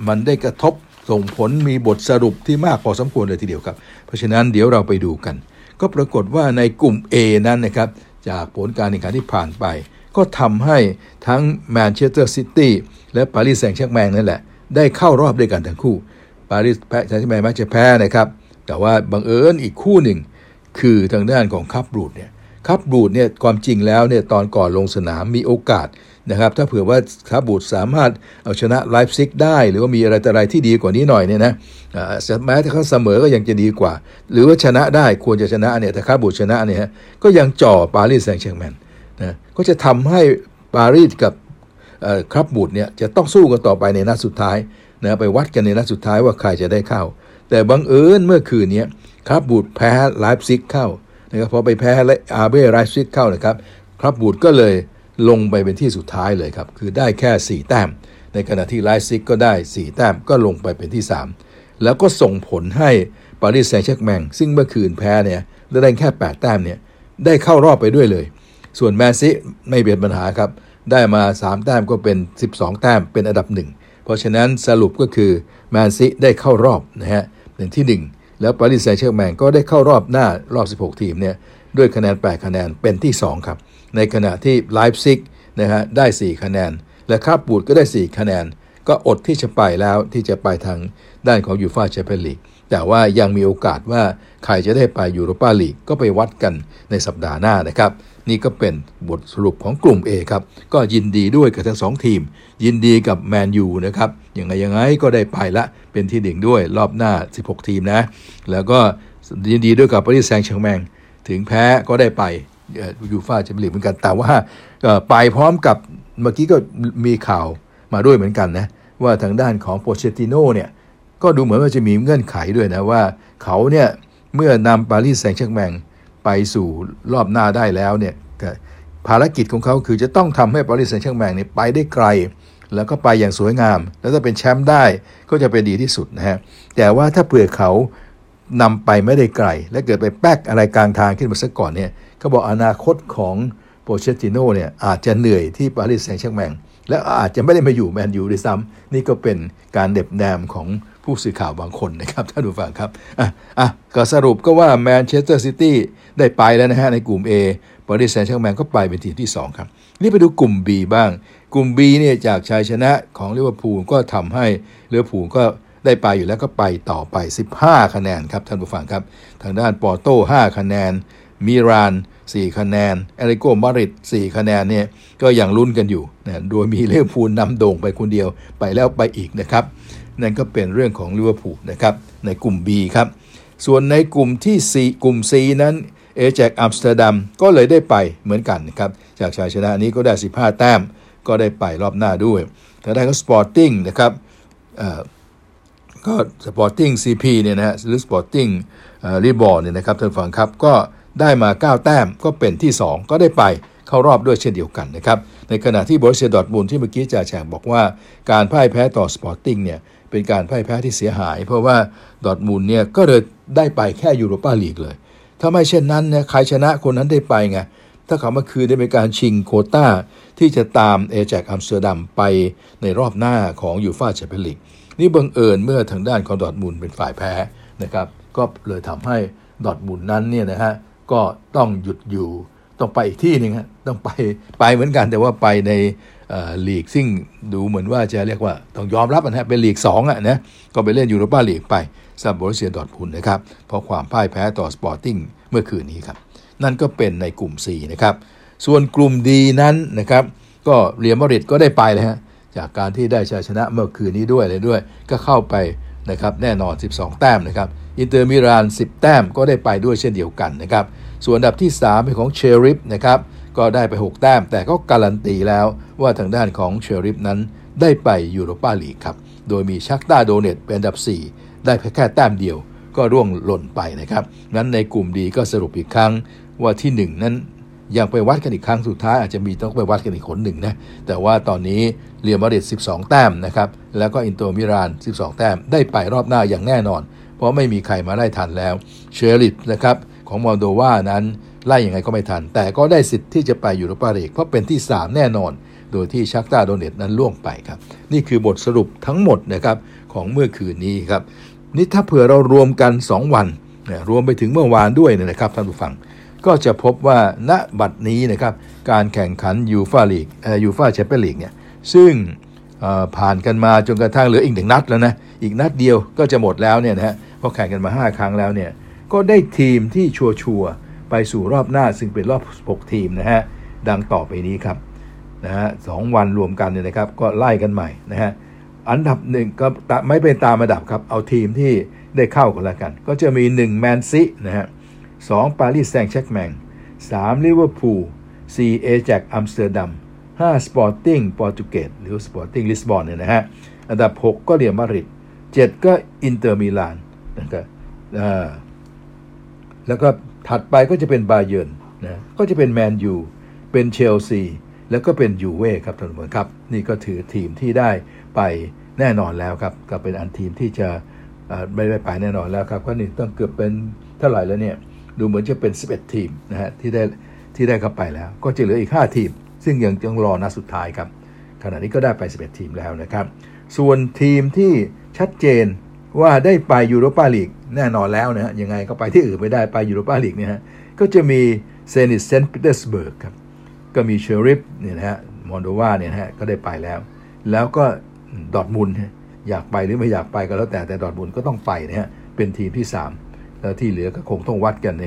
มันได้กระทบส่งผลมีบทสรุปที่มากพอสมควรเลยทีเดียวครับเพราะฉะนั้นเดี๋ยวเราไปดูกันก็ปรากฏว่าในกลุ่ม A นั้นนะครับจากผลการแข่งขันที่ผ่านไปก็ทำให้ทั้งแมนเชสเตอร์ซิตี้และปารีสแซงต์แชร์แมงนั่นแหละได้เข้ารอบด้วยกันทั้งคู่ปารีสแซงต์แชร์แมงมักจะแพ้นะครับแต่ว่าบังเอิญอีกคู่หนึ่งคือทางด้านของคัพบรูดเนี่ยคัพบรูดเนี่ยความจริงแล้วเนี่ยตอนก่อนลงสนามมีโอกาสนะครับถ้าเผื่อว่าคัพบรูดสามารถเอาชนะไลฟ์ซิกได้หรือว่ามีอะไรต่ออะไรที่ดีกว่านี้หน่อยเนี่ยนะแม้ถ้าเขาเสมอก็ยังจะดีกว่าหรือว่าชนะได้ควรจะชนะเนี่ยแต่คัพบรูดชนะเนี่ยก็ยังจ่อปารีสแซงต์แชร์แมงนะก็จะทำให้ปารีสกับคัพบรูดเนี่ยจะต้องสู้กันต่อไปในนัดสุดท้ายนะไปวัดกันในนัดสุดท้ายว่าใครจะได้เข้าแต่บังเอิญเมื่อคืนนี้คัพบรูดแพ้ไลฟ์ซิกเข้านะครับพอไปแพ้อาร์เบ้ไลฟ์ซิกเข้านะครับคัพบรูดก็เลยลงไปเป็นที่สุดท้ายเลยครับคือได้แค่4แต้มในขณะที่ไลฟ์ซิกก็ได้4แต้มก็ลงไปเป็นที่3แล้วก็ส่งผลให้ปารีสแซงต์แชร์แมงซึ่งเมื่อคืนแพ้เนี่ยได้แค่8แต้มเนี่ยได้เข้ารอบไปด้วยเลยส่วนแมนซิไม่เป็นปัญหาครับได้มา3แต้มก็เป็น12แต้มเป็นอันดับ1เพราะฉะนั้นสรุปก็คือแมนซิได้เข้ารอบนะฮะเป็นที่1แล้วปารีสแซงต์แชร์แมงก็ได้เข้ารอบหน้ารอบ16ทีมเนี่ยด้วยคะแนน8คะแนนเป็นที่2ครับในขณะที่ไลฟ์ซิกนะฮะได้4คะแนนและคัพบรูดก็ได้4คะแนนก็อดที่จะไปแล้วที่จะไปทางด้านของยูฟ่าแชมเปี้ยนลีกแต่ว่ายังมีโอกาสว่าใครจะได้ไปยูโรปาลีกก็ไปวัดกันในสัปดาห์หน้านะครับนี่ก็เป็นบทสรุปของกลุ่ม A ครับก็ยินดีด้วยกับทั้ง2ทีมยินดีกับแมนยูนะครับยังไงก็ได้ไปละเป็นที่หนึ่งด้วยรอบหน้า16ทีมนะแล้วก็ยินดีด้วยกับปารีสแซงต์แชร์แมงถึงแพ้ก็ได้ไปยูฟ่าแชมเปี้ยนลีกเหมือนกันแต่ว่าไปพร้อมกับเมื่อกี้ก็มีข่าวมาด้วยเหมือนกันนะว่าทางด้านของโปเชตติโน่เนี่ยก็ดูเหมือนว่าจะมีเงื่อนไขด้วยนะว่าเขาเนี่ยเมื่อนำปารีสแซงต์แชร์แมงไปสู่รอบหน้าได้แล้วเนี่ยภารกิจของเขาคือจะต้องทำให้ปารีสแซงต์แชร์แมงเนี่ยไปได้ไกลแล้วก็ไปอย่างสวยงามแล้วถ้าเป็นแชมป์ได้ก็จะเป็นดีที่สุดนะฮะแต่ว่าถ้าเผื่อเขานำไปไม่ได้ไกลและเกิดไปแป๊กอะไรกลางทางขึ้นมาซะก่อนเนี่ยเขาบอกอนาคตของโปเชตติโน่เนี่ยอาจจะเหนื่อยที่ปารีสแซงต์แชร์แมง และอาจจะไม่ได้มาอยู่แมนยูด้วยซ้ำนี่ก็เป็นการเด็บแนมของผู้สื่อข่าวบางคนนะครับท่านผู้ฟังครับก็สรุปก็ว่าแมนเชสเตอร์ซิตี้ได้ไปแล้วนะฮะในกลุ่ม A ปารีสแซงต์แชร์แมงก็ไปเป็นทีมที่2ครับนี่ไปดูกลุ่ม B บ้างกลุ่ม B เนี่ยจากชัยชนะของลิเวอร์พูลก็ทำให้ลิเวอร์พูลก็ได้ไปอยู่แล้วก็ไปต่อไป15คะแนนครับท่านผู้ฟังครับทางด้านปอร์โต้5คะแนนมิราน4คะแนนแอตเลติโกมาดริด4คะแนนเนี่ยก็ยังลุ้นกันอยู่นะโดยมีลิเวอร์พูลนำโด่งไปคนเดียวไปแล้วไปอีกนะครับนั่นก็เป็นเรื่องของลิเวอร์พูลนะครับในกลุ่ม B ครับส่วนในกลุ่มที่4กลุ่ม C นั้นเอแจ็กซ์อัมสเตอร์ดัมก็เลยได้ไปเหมือนกันนะครับจากชัยชนะนี้ก็ได้15แต้มก็ได้ไปรอบหน้าด้วยทางด้านก็สปอร์ติ้งนะครับก็สปอร์ติ้ง CP เนี่ยนะฮะหรือสปอร์ติ้งรีบอร์ดเนี่ยนะครับท่านฟังครับก็ได้มา9แต้มก็เป็นที่2ก็ได้ไปเข้ารอบด้วยเช่นเดียวกันนะครับในขณะที่บอรุสเซียดอร์ทมุนด์ที่เมื่อกี้จ่าแฉ่งบอกว่าการพ่ายแพ้ต่อสปอร์ติ้งเนี่ยเป็นการพ่ายแพ้ที่เสียหายเพราะว่าดอร์ทมุนด์เนี่ยก็เลยได้ไปแค่ยูโรปาลีกเลยถ้าไม่เช่นนั้นนะใครชนะคนนั้นได้ไปไงถ้าเขามาคืนได้เป็นการชิงโควต้าที่จะตามเอแจ็กซ์อัมสเตอร์ดัมไปในรอบหน้าของยูฟ่าแชมเปี้ยนลีกนี่บังเอิญเมื่อทางด้านของดอร์ทมุนด์เป็นฝ่ายแพ้นะครับก็เลยทำให้ดอร์ทมุนด์นั้นเนี่ยนะฮะก็ต้องหยุดอยู่ต้องไปอีกที่นึงฮะต้องไปเหมือนกันแต่ว่าไปในลีกซึ่งดูเหมือนว่าจะเรียกว่าต้องยอมรับนะฮะเป็นลีก2อ่ะนะก็ไปเล่นยูโรปาลีกไปสำหรับบอรุสเซียดอร์ทมุนด์นะครับเพราะความพ่ายแพ้ต่อสปอร์ติ้งเมื่อคืนนี้ครับนั่นก็เป็นในกลุ่ม C นะครับส่วนกลุ่ม D นั้นนะครับก็เรอัลมาดริดก็ได้ไปเลยฮะจากการที่ได้ชัยชนะเมื่อคืนนี้ด้วยก็เข้าไปนะครับแน่นอน12แต้มนะครับอินเตอร์มิลาน10แต้มก็ได้ไปด้วยเช่นเดียวกันนะครับส่วนอันดับที่3เป็นของเชริฟนะครับก็ได้ไป6แต้มแต่ก็การันตีแล้วว่าทางด้านของเชริฟนั้นได้ไปยูโรปาลีกครับโดยมีชัคตาร์โดเนตเป็นอันดับ4ได้แค่แต้มเดียวก็ร่วงหล่นไปนะครับนั้นในกลุ่มดีก็สรุปอีกครั้งว่าที่1นั้นยังไปวัดกันอีกครั้งสุดท้ายอาจจะมีต้องไปวัดกันอีกคนหนึ่งนะแต่ว่าตอนนี้เรอัลมาดริด12แต้มนะครับแล้วก็อินเตอร์มิลาน12แต้มได้ไปรอบหน้าอย่างแน่นอนเพราะไม่มีใครมาไล่ทันแล้วเชริฟนะครับของมอลโดวานั้นไล่ยังไงก็ไม่ทันแต่ก็ได้สิทธิ์ที่จะไปยูโรปาลีกเพราะเป็นที่3แน่นอนโดยที่ชัคตาร์โดเนตนั้นล่วงไปครับนี่คือบทสรุปทั้งหมดนะครับของเมื่อคืนนี้ครับนี่ถ้าเผื่อเรารวมกัน2วันนะรวมไปถึงเมื่อวานด้วยนะครับท่านผู้ฟังก็จะพบว่าณบัดนี้นะครับการแข่งขันยูฟ่าแชมเปี้ยนลีกเนี่ยซึ่งผ่านกันมาจนกระทั่งเหลืออีก1นัดแล้วนะอีกนัดเดียวก็จะหมดแล้วเนี่ยนะฮะเพราะแข่งกันมา5ครั้งแล้วเนี่ยก็ได้ทีมที่ชัวร์ๆไปสู่รอบหน้าซึ่งเป็นรอบ6ทีมนะฮะดังต่อไปนี้ครับนะฮะ2วันรวมกันเนี่ยนะครับก็ไล่กันใหม่นะฮะอันดับ1ก็ไม่เป็นตามระดับครับเอาทีมที่ได้เข้ากันละกันก็จะมี1แมนซินะฮะ2ปารีสแซงต์แชร์แมง3ลิเวอร์พูล4เอแจ็กซ์อัมสเตอร์ดัม5สปอร์ติ้งโปรตุเกสหรือสปอร์ติ้งลิสบอนเนี่ยนะฮะอันดับ6ก็เรอัลมาดริด7ก็อินเตอร์มิลานนะครับแล้วก็ถัดไปก็จะเป็นบาเยิร์นนะก็จะเป็นแมนยูเป็นเชลซีแล้วก็เป็นยูเว่ครับท่านผู้ชมครับนี่ก็ถือทีมที่ได้ไปแน่นอนแล้วครับก็เป็นอันทีมที่จะไม่ได้ไปแน่นอนแล้วครับก็นี่ต้องเกือบเป็นเท่าไหร่แล้วเนี่ยดูเหมือนจะเป็น11ทีมนะฮะที่ได้เข้าไปแล้วก็จะเหลืออีก5ทีมซึ่งยังต้องรอนัดสุดท้ายครับขณะนี้ก็ได้ไป11ทีมแล้วนะครับส่วนทีมที่ชัดเจนว่าได้ไปยูโรปาลีกแน่นอนแล้วนะฮะยังไงก็ไปที่อื่นไม่ได้ไปยูโรปาลีกเนี่ยฮะก็จะมีเซนิตเซนต์ปีเตอร์สเบิร์กครับก็มีเชริฟเนี่ยนะฮะมอนโดวาเนี่ยฮะก็ได้ไปแล้วก็ดอร์ทมุนด์อยากไปหรือไม่อยากไปก็แล้วแต่ดอร์ทมุนด์ก็ต้องไปนะฮะเป็นทีมที่3แล้วที่เหลือก็คงต้องวัดกันใน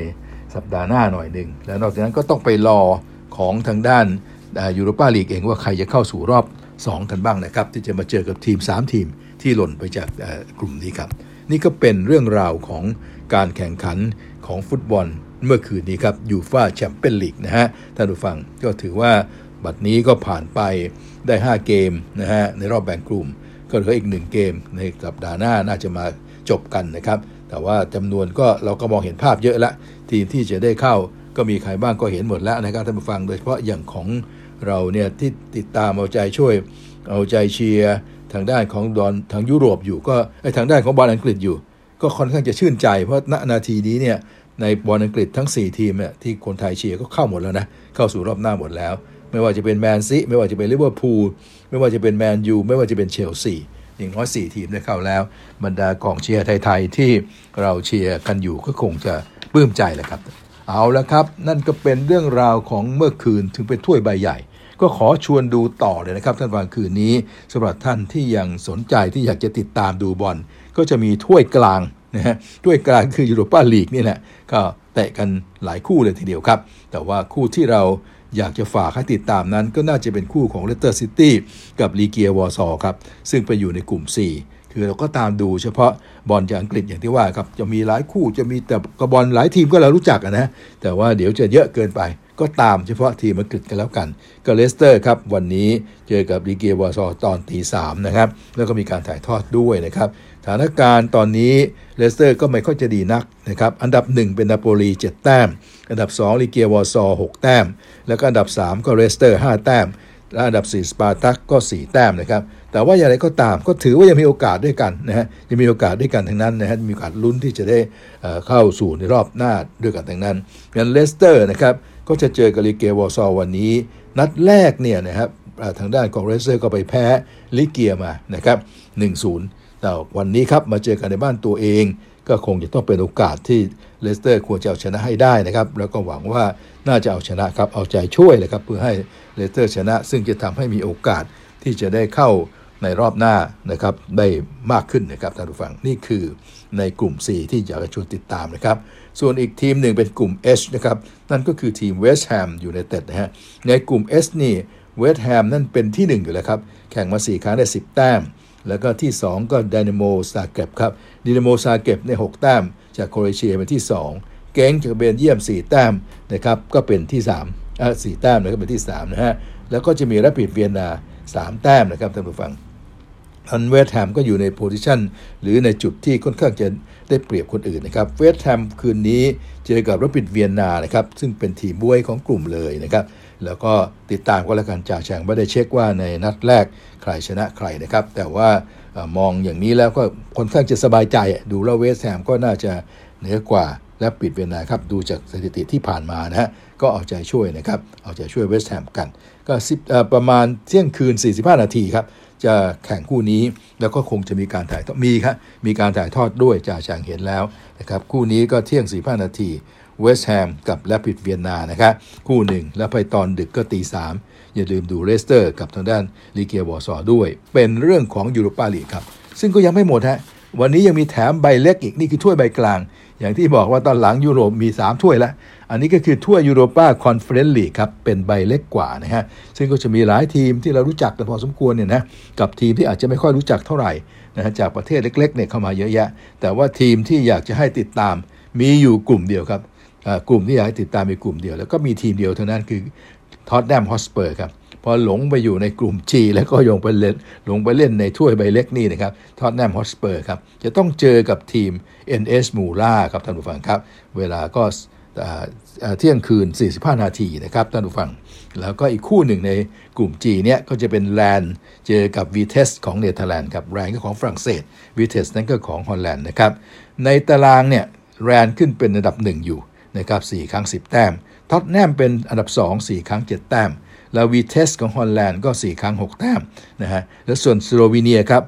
สัปดาห์หน้าหน่อยนึงแล้วนอกจากนั้นก็ต้องไปรอของทางด้านยูโรปาลีกเองว่าใครจะเข้าสู่รอบ2กันบ้างนะครับที่จะมาเจอกับทีม3ทีมที่หล่นไปจากกลุ่มนี้ครับนี่ก็เป็นเรื่องราวของการแข่งขันของฟุตบอลเมื่อคืนนี้ครับยูฟ่าแชมเปี้ยนลีกนะฮะท่านผู้ฟังก็ถือว่าบัดนี้ก็ผ่านไปได้5เกมนะฮะในรอบแบ่งกลุ่มก็เหลืออีก1เกมในสัปดาห์หน้าน่าจะมาจบกันนะครับแต่ว่าจำนวนก็เราก็มองเห็นภาพเยอะละทีมที่จะได้เข้าก็มีใครบ้างก็เห็นหมดแล้วนะครับท่านผู้ฟังโดยเฉพาะอย่างของเราเนี่ยที่ติดตามเอาใจช่วยเอาใจเชียร์ทางด้านของดอนทางยุโรปอยู่ก็ทางด้านของบอลอังกฤษอยู่ก็ค่อนข้างจะชื่นใจเพราะณนาทีนี้เนี่ยในบอลอังกฤษทั้ง4ทีมเนี่ยที่คนไทยเชียร์ก็เข้าหมดแล้วนะเข้าสู่รอบหน้าหมดแล้ว ไม่ว่าจะเป็นแมนซิไม่ว่าจะเป็นลิเวอร์พูลไม่ว่าจะเป็นแมนยูไม่ว่าจะเป็นเชลซีอย่างน้อย4ทีมได้เข้าแล้วบรรดากองเชียร์ไทยๆที่เราเชียร์กันอยู่ก็คงจะปลื้มใจแหละครับเอาละครับนั่นก็เป็นเรื่องราวของเมื่อคืนถึงเป็นถ้วยใบใหญ่ก็ขอชวนดูต่อเลยนะครับท่านฟังคืนนี้สำหรับท่านที่ยังสนใจที่อยากจะติดตามดูบอลก็จะมีถ้วยกลางนะฮะถ้วยกลางคือยูโรปาลีกนี่แหละก็แตะกันหลายคู่เลยทีเดียวครับแต่ว่าคู่ที่เราอยากจะฝากให้ติดตามนั้นก็น่าจะเป็นคู่ของเลสเตอร์ซิตี้กับลีเกียวอร์ซอครับซึ่งไปอยู่ในกลุ่ม C คือเราก็ตามดูเฉพาะบอลจากอังกฤษอย่างที่ว่าครับจะมีหลายคู่จะมีแต่กระบอลหลายทีมก็เรารู้จักนะแต่ว่าเดี๋ยวจะเยอะเกินไปก็ตามเฉพาะทีมอังกฤษกันแล้วกันก็เลสเตอร์ครับวันนี้เจอกับลีเกียวอร์ซอตอน 3:00 น.นะครับแล้วก็มีการถ่ายทอดด้วยนะครับสถานการณ์ตอนนี้เลสเตอร์ก็ไม่ค่อยจะดีนักนะครับอันดับ1เป็นนาโปลี7แต้มอันดับ2ลีเกียวอร์ซอ6แต้มแล้วก็อันดับ3ก็เลสเตอร์5แต้มและอันดับ4สปาร์ตักก็4แต้มนะครับแต่ว่าอย่างไรก็ตามก็ถือว่ายังมีโอกาสด้วยกันนะฮะยังมีโอกาสด้วยกันทั้งนั้นนะฮะมีโอกาสลุ้นที่จะได้เข้าสู่ในรอบหน้าด้วยกันทั้งนั้นงั้นเลสเตอร์นะครับก็จะเจอกับลีเกียวอร์ซอวันนี้นัดแรกเนี่ยนะครับทางด้านของเลสเตอร์ก็ไปแพ้ลีเกียมานะครับ 1-0 แต่วันนี้ครับมาเจอกันในบ้านตัวเองก็คงจะต้องเป็นโอกาสที่เลสเตอร์ควรจะเอาชนะให้ได้นะครับแล้วก็หวังว่าน่าจะเอาชนะครับเอาใจช่วยเลยครับเพื่อให้เลสเตอร์ชนะซึ่งจะทำให้มีโอกาสที่จะได้เข้าในรอบหน้านะครับได้มากขึ้นนะครับท่านผู้ฟังนี่คือในกลุ่ม C ที่อยากจะชวนติดตามนะครับส่วนอีกทีมหนึ่งเป็นกลุ่ม H นะครับนั่นก็คือทีมเวสต์แฮมยูไนเต็ดนะฮะในกลุ่ม S นี่เวสต์แฮมนั่นเป็นที่1อยู่แล้วครับแข่งมา4ครั้งได้10แต้มแล้วก็ที่2ก็ไดนาโมซาเกร็บครับไดนาโมซาเกร็บใน6แต้มจากโครเอเชียเป็นที่2เกงจากเบลเยียม4แต้มนะครับก็เป็นที่34แต้มนะครับเป็นที่3นะฮะแล้วก็จะมีแรปิดเวียนนา3แต้มนะครับท่านผู้ฟังอันเวสต์แฮมก็อยู่ในโพซิชั่นหรือในจุดที่ค่อนข้างจะได้เปรียบคนอื่นนะครับเวสต์แฮมคืนนี้เจอกับแรปิดเวียนนานะครับซึ่งเป็นทีมบ้วยของกลุ่มเลยนะครับแล้วก็ติดตามก็แล้วกันจ่าแฉงไม่ได้เช็คว่าในนัดแรกใครชนะใครนะครับแต่ว่ามองอย่างนี้แล้วก็ค่อนข้างจะสบายใจดูแล้วเวสต์แฮมก็น่าจะเหนือกว่าและปิดเวียนนาครับดูจากสถิติที่ผ่านมานะฮะก็เอาใจช่วยนะครับเอาใจช่วยเวสต์แฮมกันก็ประมาณเที่ยงคืน 45 นาทีครับจะแข่งคู่นี้แล้วก็คงจะมีการถ่ายทอดมีการถ่ายทอดด้วยจ่าแฉงเห็นแล้วนะครับคู่นี้ก็เที่ยง 45 นาทีเวสต์แฮมกับแรปิดเวียนนานะครับคู่หนึ่งแล้วไปตอนดึกก็ 3:00 น.อย่าลืมดูเลสเตอร์กับทางด้านลีเกียวอร์ซอด้วยเป็นเรื่องของยูโรปาลีกครับซึ่งก็ยังไม่หมดฮะวันนี้ยังมีแถมใบเล็กอีกนี่คือถ้วยใบกลางอย่างที่บอกว่าตอนหลังยุโรปมี3ถ้วยแล้วอันนี้ก็คือถ้วยยูโรปาคอนเฟอเรนซ์ลีกครับเป็นใบเล็กกว่านะฮะซึ่งก็จะมีหลายทีมที่เรารู้จักกันพอสมควรเนี่ยนะกับทีมที่อาจจะไม่ค่อยรู้จักเท่าไหร่นะฮะจากประเทศเล็กๆเนี่ยเข้ามาเยอะแยะแต่ว่าทีมที่อยากจะให้ติดตามมีอยู่กลุ่มเดียวครับกลุ่มที่อยากให้ติดตามมีกลุ่มเดียวแล้วก็มีทีมเดียวเท่านั้นคือท็อตแนมฮอตสเปอร์ครับพอหลงไปอยู่ในกลุ่ม G แล้วก็หลงไปเล่นในถ้วยใบเล็กนี่นะครับท็อตแนมฮอตสเปอร์ครับจะต้องเจอกับทีม NS Mula ครับท่านผู้ฟังครับเวลาก็เที่ยงคืน 45 นาทีนะครับท่านผู้ฟังแล้วก็อีกคู่หนึ่งในกลุ่ม G เนี่ยก็จะเป็นแลนด์เจอกับ Vitesse ของเนเธอร์แลนด์ครับแลนด์ก็ของฝรั่งเศส Vitesse นั้นก็ของฮอลแลนด์นะครับในตารางเนี่ยแลนด์ขึ้นเป็นอันดับ1อยู่นะครับ4ครั้ง10แต้มท็อตแนมเป็นอันดับ2 4 ครั้ง 7 แต้มแล้ววีเทสของฮอลแลนด์ก็4 ครั้ง 6 แต้มนะฮะแล้วส่วนสโลวีเนียครับ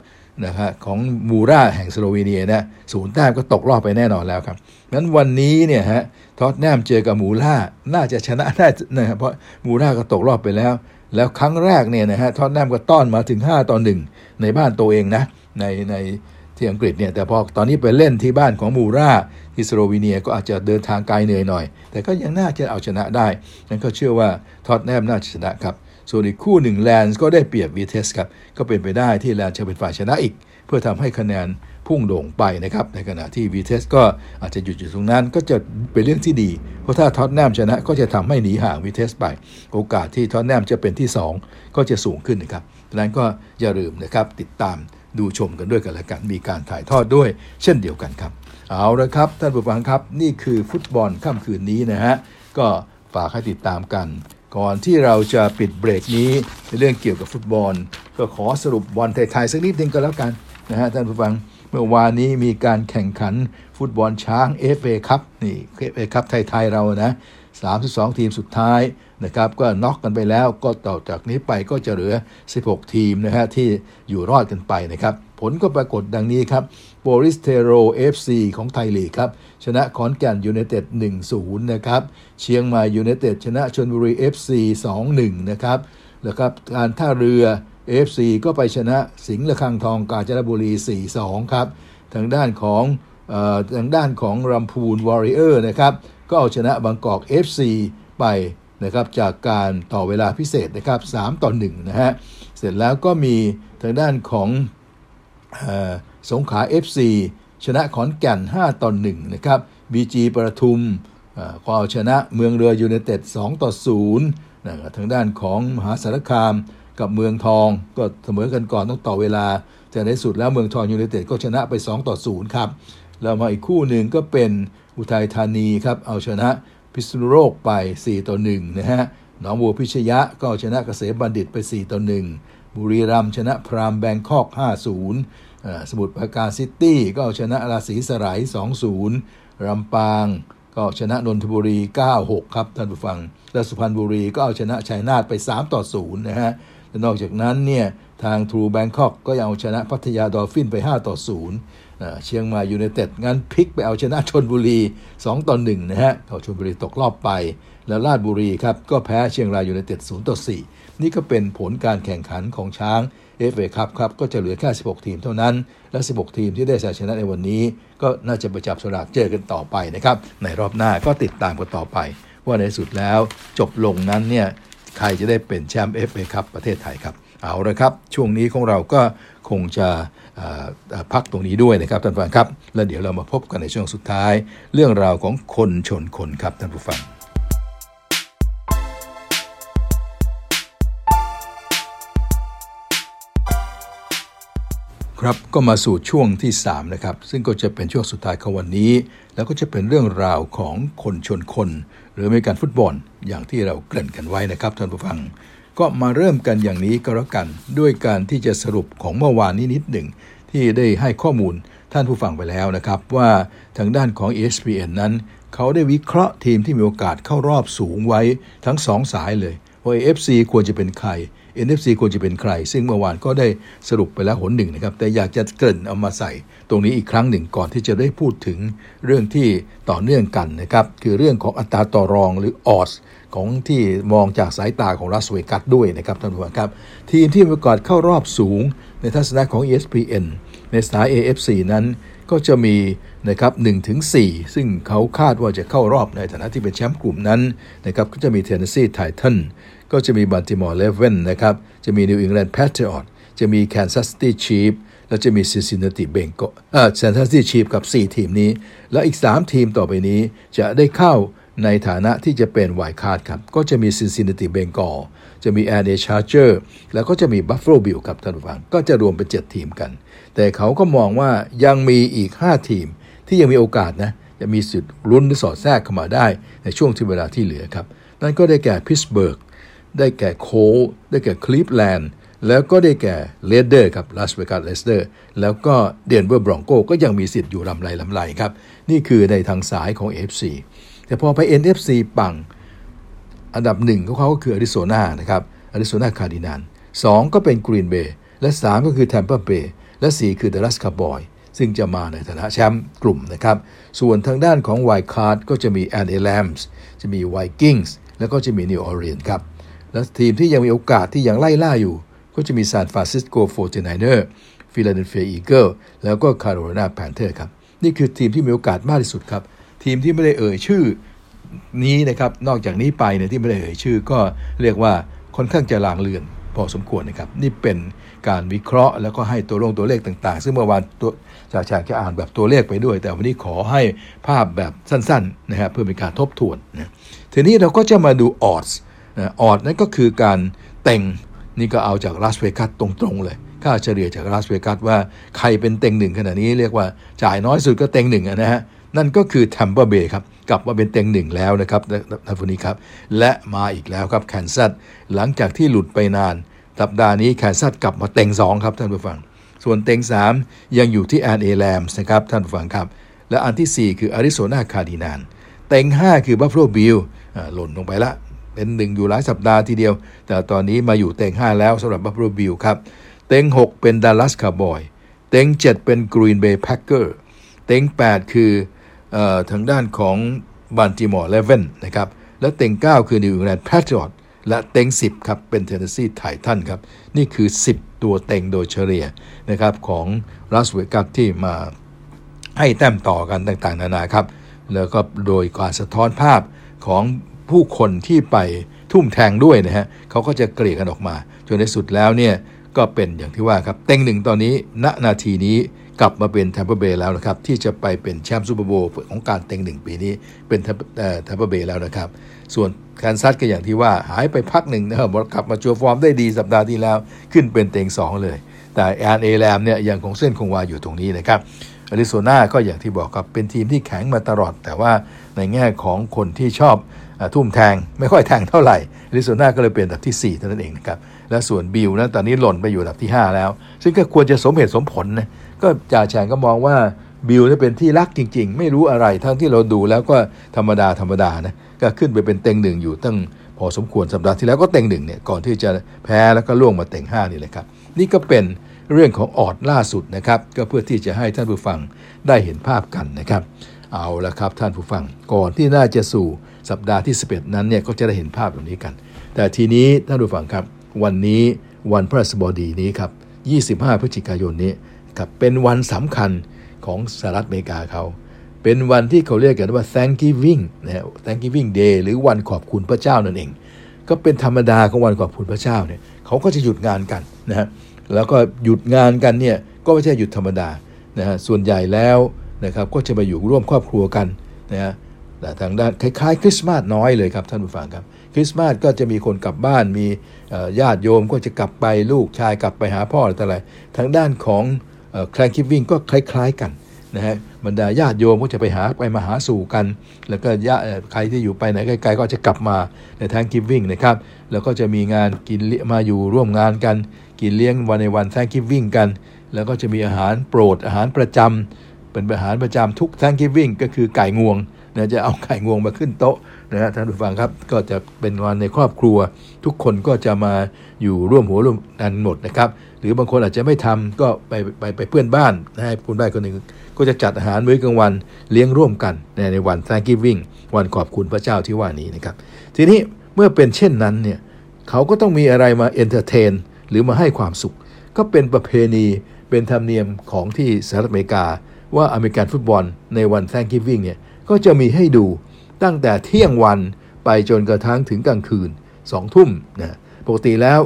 นะฮะของมูราแห่งสโลวีเนียนะ0แต้มก็ตกรอบไปแน่นอนแล้วครับงั้นวันนี้เนี่ยฮะท็อตแนมเจอกับมูราน่าจะชนะได้นะครับเพราะมูราก็ตกรอบไปแล้วครั้งแรกเนี่ยนะฮะท็อตแนมก็ต้อนมาถึง 5-1 ในบ้านตัวเองนะในที่อังกฤษเนี่ยแต่พอตอนนี้ไปเล่นที่บ้านของมูราที่สโลวีเนียก็อาจจะเดินทางไกลเหนื่อยหน่อยแต่ก็ยังน่าจะเอาชนะได้นั้นก็เชื่อว่าท็อตแนมน่าจะชนะครับส่วนอีกคู่หนึ่งแลนด์ก็ได้เปรียบวีเทสครับก็เป็นไปได้ที่แลนด์จะเป็นฝ่ายชนะอีกเพื่อทำให้คะแนนพุ่งโด่งไปนะครับในขณะที่วีเทสก็อาจจะหยุดอยู่ตรงนั้นก็จะเป็นเรื่องที่ดีเพราะถ้าท็อตแนมชนะก็จะทำให้หนีห่างวีเทสไปโอกาสที่ท็อตแนมจะเป็นที่2ก็จะสูงขึ้นนะครับดังนั้นก็อย่าลืมนะครับติดตามดูชมกันด้วยกันละกันมีการถ่ายทอดด้วยเช่นเดียวกันครับเอาละครับท่านผู้ฟังครับนี่คือฟุตบอลค่ำคืนนี้นะฮะก็ฝากให้ติดตามกันก่อนที่เราจะปิดเบรกนี้ในเรื่องเกี่ยวกับฟุตบอลก็ขอสรุปบอลไทยๆสักนิดนึงก็แล้วกันนะฮะท่านผู้ฟังเมื่อวานนี้มีการแข่งขันฟุตบอลช้าง FA ครับนี่ FA ครับไทยๆเรานะ 32ทีมสุดท้ายนะครับก็น็อกกันไปแล้วก็ต่อจากนี้ไปก็จะเหลือ16ทีมนะฮะที่อยู่รอดกันไปนะครับผลก็ปรากฏดังนี้ครับโปลิสเทโร FC ของไทยลีกครับชนะขอนแก่นยูไนเต็ด 1-0 นะครับเชียงใหม่ยูไนเต็ดชนะชลบุรี FC 2-1 นะครับแล้วครับการท่าเรือ FC ก็ไปชนะสิงห์ระฆังทองกาญจนบุรี 4-2 ครับทางด้านของรำพูนวอริเออร์นะครับก็เอาชนะบางกอก FC ไปนะครับจากการต่อเวลาพิเศษนะครับ3-1นะฮะเสร็จแล้วก็มีทางด้านของสงขลา FC ชนะขอนแก่น 5-1 นะครับ BG ปทุมก็เอาชนะเมืองเรือยูไนเต็ด 2-0ทางด้านของมหาสารคามกับเมืองทองก็เสมอกันก่อนต้องต่อเวลาแต่ในสุดแล้วเมืองทองยูไนเต็ดก็ชนะไป 2-0ครับแล้วมาอีกคู่หนึ่งก็เป็นอุทัยธานีครับเอาชนะพิษณุโลกไป 4-1 นะฮะหนองบัวพิชยะก็เอาชนะเกษมบัณฑิตไป 4-1 บุรีรัมย์ชนะพราหมณ์แบงคอก 5-0 สมุทรปราการซิตี้ก็เอาชนะราศีสไลด์ 2-0 รำปางก็ชนะนนทบุรี 9-6 ครับท่านผู้ฟังและสุพรรณบุรีก็เอาชนะชัยนาทไป 3-0 นะฮะและนอกจากนั้นเนี่ยทางทรูแบงคอกก็ยังเอาชนะพัทยาดอลฟินไป 5-0เชียงใหม่ยูไนเต็ดงั้นพลิกไปเอาชนะชลบุรี 2-1 นะฮะเอาชลบุรีตกรอบไปแล้วราชบุรีครับก็แพ้เชียงรายยูไนเต็ด 0-4 นี่ก็เป็นผลการแข่งขันของช้าง FA Cup ครับก็จะเหลือแค่16ทีมเท่านั้นและ16ทีมที่ได้ชัยชนะในวันนี้ก็น่าจะประจับสลากเจอกันต่อไปนะครับในรอบหน้าก็ติดตามกันต่อไปว่าในสุดแล้วจบลงนั้นเนี่ยใครจะได้เป็นแชมป์ FA Cup ประเทศไทยครับเอาละครับช่วงนี้ของเราก็คงจะพักตรงนี้ด้วยนะครับท่านผู้ฟังครับแล้วเดี๋ยวเรามาพบกันในช่วงสุดท้ายเรื่องราวของคนชนคนครับท่านผู้ฟังครับก็มาสู่ช่วงที่3นะครับซึ่งก็จะเป็นช่วงสุดท้ายของวันนี้แล้วก็จะเป็นเรื่องราวของคนชนคนหรือเมกันฟุตบอลอย่างที่เราเกริ่นกันไว้นะครับท่านผู้ฟังก็มาเริ่มกันอย่างนี้ก็แล้วกันด้วยการที่จะสรุปของเมื่อวานนี้นิดหนึ่งที่ได้ให้ข้อมูลท่านผู้ฟังไปแล้วนะครับว่าทางด้านของ ESPN นั้นเขาได้วิเคราะห์ทีมที่มีโอกาสเข้ารอบสูงไว้ทั้ง2สายเลยว่า AFC ควรจะเป็นใคร NFC ควรจะเป็นใครซึ่งเมื่อวานก็ได้สรุปไปแล้วหนหนึ่งนะครับแต่อยากจะเกริ่นเอามาใส่ตรงนี้อีกครั้งหนึ่งก่อนที่จะได้พูดถึงเรื่องที่ต่อเนื่องกันนะครับคือเรื่องของอัตราต่อรองหรือ Oddsของที่มองจากสายตาของลาสเวกัสด้วยนะครับท่านผู้ชมครับทีมที่มีโอกาสเข้ารอบสูงในทัศนะของ ESPN ในสาย AFC นั้นก็จะมีนะครับ 1-4 ซึ่งเขาคาดว่าจะเข้ารอบในฐานะที่เป็นแชมป์กลุ่มนั้นนะครับก็จะมี Tennessee Titans ก็จะมี Baltimore Ravens นะครับจะมี New England Patriots จะมี Kansas City Chiefs และจะมี Cincinnati Bengals Kansas City Chiefs กับ4ทีมนี้และอีก3ทีมต่อไปนี้จะได้เข้าในฐานะที่จะเป็นไวล์ดคาร์ดครับก็จะมี Cincinnati Bengals จะมี LA Chargers แล้วก็จะมี Buffalo Bills ครับท่านผู้ฟังก็จะรวมเป็น7ทีมกันแต่เขาก็มองว่ายังมีอีก5ทีมที่ยังมีโอกาสนะจะมีสิทธิ์ลุ้นหรือสอดแทรกเข้ามาได้ในช่วงที่เวลาที่เหลือครับนั่นก็ได้แก่ Pittsburgh ได้แก่ Colts ได้แก่ Cleveland แล้วก็ได้แก่ Raiders ครับ Las Vegas Raiders แล้วก็ Denver Broncos ก็ยังมีสิทธิ์อยู่ลำไรครับนี่คือในทางสายของ AFCแต่พอไป NFC ปังอันดับ1ของเขาก็คืออาริโซนานะครับอาริโซนาคาร์ดินัล2ก็เป็นกรีนเบย์และ3ก็คือแทมปาเบย์และ4คือดัลลัสคาวบอยซึ่งจะมาในฐานะแชมป์กลุ่มนะครับส่วนทางด้านของไวล์คาร์ดก็จะมี LA Rams จะมี Vikings แล้วก็จะมี New Orleans ครับและทีมที่ยังมีโอกาสที่ยังไล่ล่าอยู่ก็จะมี San Francisco 49ers Philadelphia Eagles แล้วก็ Carolina Panthers ครับนี่คือทีมที่มีโอกาสมากที่สุดครับทีมที่ไม่ได้เอ่ยชื่อนี้นะครับนอกจากนี้ไปเนี่ยที่ไม่ได้เอ่ยชื่อก็เรียกว่าค่อนข้างจะลางเลือนพอสมควรนะครับนี่เป็นการวิเคราะห์แล้วก็ให้ตัวเลขต่างๆซึ่งเมื่อวานจากจะอ่านแบบตัวเลขไปด้วยแต่วันนี้ขอให้ภาพแบบสั้นๆนะครับเพื่อเป็นการทบทวนนะทีนี้เราก็จะมาดูออดส์ออดนั้นก็คือการเต็งนี่ก็เอาจากลาสเวกัสตรงๆเลยค่าเฉลี่ยจากลาสเวกัสว่าใครเป็นเต็ง1ขณะนี้เรียกว่าจ่ายน้อยสุดก็เต็ง1นะฮะนั่นก็คือ Tampa Bay ครับกลับมาเป็นเต็ง1แล้วนะครับท่านผู้นี้ครับและมาอีกแล้วครับ Kansas หลังจากที่หลุดไปนานสัปดาห์นี้ Kansas กลับมาเต็ง2ครับท่านผู้ฟังส่วนเต็ง3ยังอยู่ที่ LA Rams นะครับท่านผู้ฟังครับและอันที่4คือ Arizona Cardinals เต็ง5คือบัฟฟาโลบิลหล่นลงไปละเป็น1อยู่หลายสัปดาห์ทีเดียวแต่ตอนนี้มาอยู่เต็ง5แล้วสำหรับบัฟฟาโลบิลครับเต็ง6เป็นดัลลัสคาวบอยเต็ง7เป็นกรีนเบย์แพ็คเกอร์เต็ง8คือทางด้านของบัลติมอร์เรเวนนะครับและเต็ง9คือนิวอิงแลนด์แพทริออตและเต็ง10ครับเป็นเทนเนสซีไททันครับนี่คือ10ตัวเต็งโดยเฉลี่ยนะครับของลาสเวกัสที่มาให้แต้มต่อกันต่างๆนานาครับแล้วก็โดยการสะท้อนภาพของผู้คนที่ไปทุ่มแทงด้วยนะฮะเขาก็จะเกลี่ยกันออกมาจนในสุดแล้วเนี่ยก็เป็นอย่างที่ว่าครับเต็ง1ตอนนี้ณนาทีนี้กลับมาเป็นแทมเปอร์เบย์แล้วนะครับที่จะไปเป็นแชมป์ซูเปอร์โบว์ของการเต็ง1ปีนี้เป็นแทมเปอร์เบย์แล้วนะครับส่วนแคนซัสก็อย่างที่ว่าหายไปพักหนึ่งนะครับกลับมาโชว์ฟอร์มได้ดีสัปดาห์ที่แล้วขึ้นเป็นเต็ง2เลยแต่แอนเอแรมเนี่ยยังคงเส้นคงวาอยู่ตรงนี้นะครับอาริโซนาก็อย่างที่บอกครับเป็นทีมที่แข็งมาตลอดแต่ว่าในแง่ของคนที่ชอบทุ่มแทงไม่ค่อยแทงเท่าไหร่อาริโซนาก็เลยเป็นอันดับที่4เท่านั้นเองนะครับและส่วนบิลนะตอนนี้หล่นไปอยู่อันดับที่5แล้วซึ่งก็ควรจะสมเหตุสมผลนะก็จ่าแฉงก็มองว่าบิลเป็นที่รักจริงๆไม่รู้อะไรทั้งที่เราดูแล้วก็ธรรมดานะก็ขึ้นไปเป็นเต็ง1อยู่ตั้งพอสมควรสัปดาห์ที่แล้วก็เต็ง1เนี่ยก่อนที่จะแพ้แล้วก็ล่วงมาเต็ง5นี่แหละครับนี่ก็เป็นเรื่องของออดล่าสุดนะครับก็เพื่อที่จะให้ท่านผู้ฟังได้เห็นภาพกันนะครับเอาละครับท่านผู้ฟังก่อนที่น่าจะสู่สัปดาห์ที่11นั้นเนี่ยก็จะได้เห็นภาพแบบนี้กันแต่ทีนี้ท่านผู้ฟังครับวันนี้วันพฤหัสบดีนี้ครับ25พฤศจิกายนนี้ครับเป็นวันสำคัญของสหรัฐอเมริกาเขาเป็นวันที่เขาเรียกกันว่า Thanksgiving นะฮะ Thanksgiving Day หรือวันขอบคุณพระเจ้านั่นเองก็เป็นธรรมดาของวันขอบคุณพระเจ้าเนี่ยเขาก็จะหยุดงานกันนะฮะแล้วก็หยุดงานกันเนี่ยก็ไม่ใช่หยุดธรรมดานะฮะส่วนใหญ่แล้วนะครับก็จะมาอยู่ร่วมครอบครัวกันนะฮะแต่ทางด้านคล้ายๆคริสต์มาสน้อยเลยครับท่านผู้ฟังครับคริสต์มาสก็จะมีคนกลับบ้านมีญาติโยมก็จะกลับไปลูกชายกลับไปหาพ่ออะไรทางด้านของThanksgiving ก็คล้ายๆกันนะฮะบรรดาญาติโยมก็จะไปมาหาสู่กันแล้วก็ใครที่อยู่ไปไหนไกลๆก็จะกลับมาในThanksgivingนะครับแล้วก็จะมีงานกินมาอยู่ร่วมงานกันกินเลี้ยงวันในวันThanksgivingกันแล้วก็จะมีอาหารโปรดอาหารประจำเป็นอาหารประจำทุกThanksgivingก็คือไก่งวงนะจะเอาไก่งวงมาขึ้นโต๊ะนะฮะท่านผู้ฟังครับก็จะเป็นวันในครอบครัวทุกคนก็จะมาอยู่ร่วมหัวร่วมกันหมดนะครับหรือบางคนอาจจะไม่ทำก็ไปเพื่อนบ้านให้คุณได้คนหนึ่งก็จะจัดอาหารมื้อกลางวันเลี้ยงร่วมกันในวัน Thanksgiving วันขอบคุณพระเจ้าที่ว่านี้นะครับทีนี้เมื่อเป็นเช่นนั้นเนี่ยเขาก็ต้องมีอะไรมาเอนเตอร์เทนหรือมาให้ความสุขก็เป็นประเพณีเป็นธรรมเนียมของที่สหรัฐอเมริกาว่าอเมริกันฟุตบอลในวัน Thanksgiving เนี่ยก็จะมีให้ดูตั้งแต่เที่ยงวันไปจนกระทั่งถึงกลางคืน 2 ทุ่มนะปกติแล้ว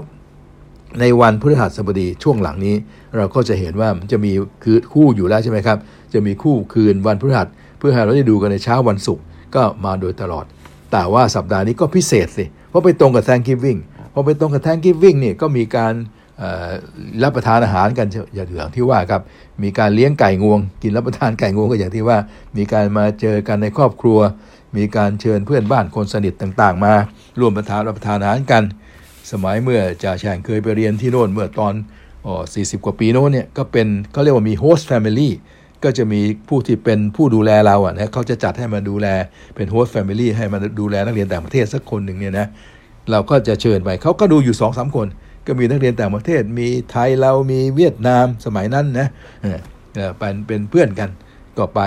ในวันพฤหัสบดีช่วงหลังนี้เราก็จะเห็นว่ามันจะมีคู่อยู่แล้วใช่ไหมครับจะมีคู่คืนวันพฤหัสเพื่อให้เราได้ดูกันในเช้าวันศุกร์ก็มาโดยตลอดแต่ว่าสัปดาห์นี้ก็พิเศษสิเพราะไปตรงกับ Thanksgiving พอไปตรงกับ Thanksgiving นี่ก็มีการรับประทานอาหารกันอย่างที่ว่าครับมีการเลี้ยงไก่งวงกินรับประทานไก่งวงก็อย่างที่ว่ามีการมาเจอกันในครอบครัวมีการเชิญเพื่อนบ้านคนสนิทต่างๆมาร่วมรับประทานอาหารกันสมัยเมื่อจ่าแฉ่งเคยไปเรียนที่โน่นเมื่อตอน40กว่าปีโน่นเนี่ยก็เป็นเขาเรียกว่ามีโฮสต์แฟมิลี่ก็จะมีผู้ที่เป็นผู้ดูแลเราอ่ะนะเขาจะจัดให้มาดูแลเป็นโฮสต์แฟมิลี่ให้มาดูแลนักเรียนต่างประเทศสักคนหนึ่งเนี่ยนะเราก็จะเชิญไปเขาก็ดูอยู่ 2-3 คนก็มีนักเรียนต่างประเทศมีไทยเรามีเวียดนามสมัยนั้นนะเป็นเพื่อนกันก็ไป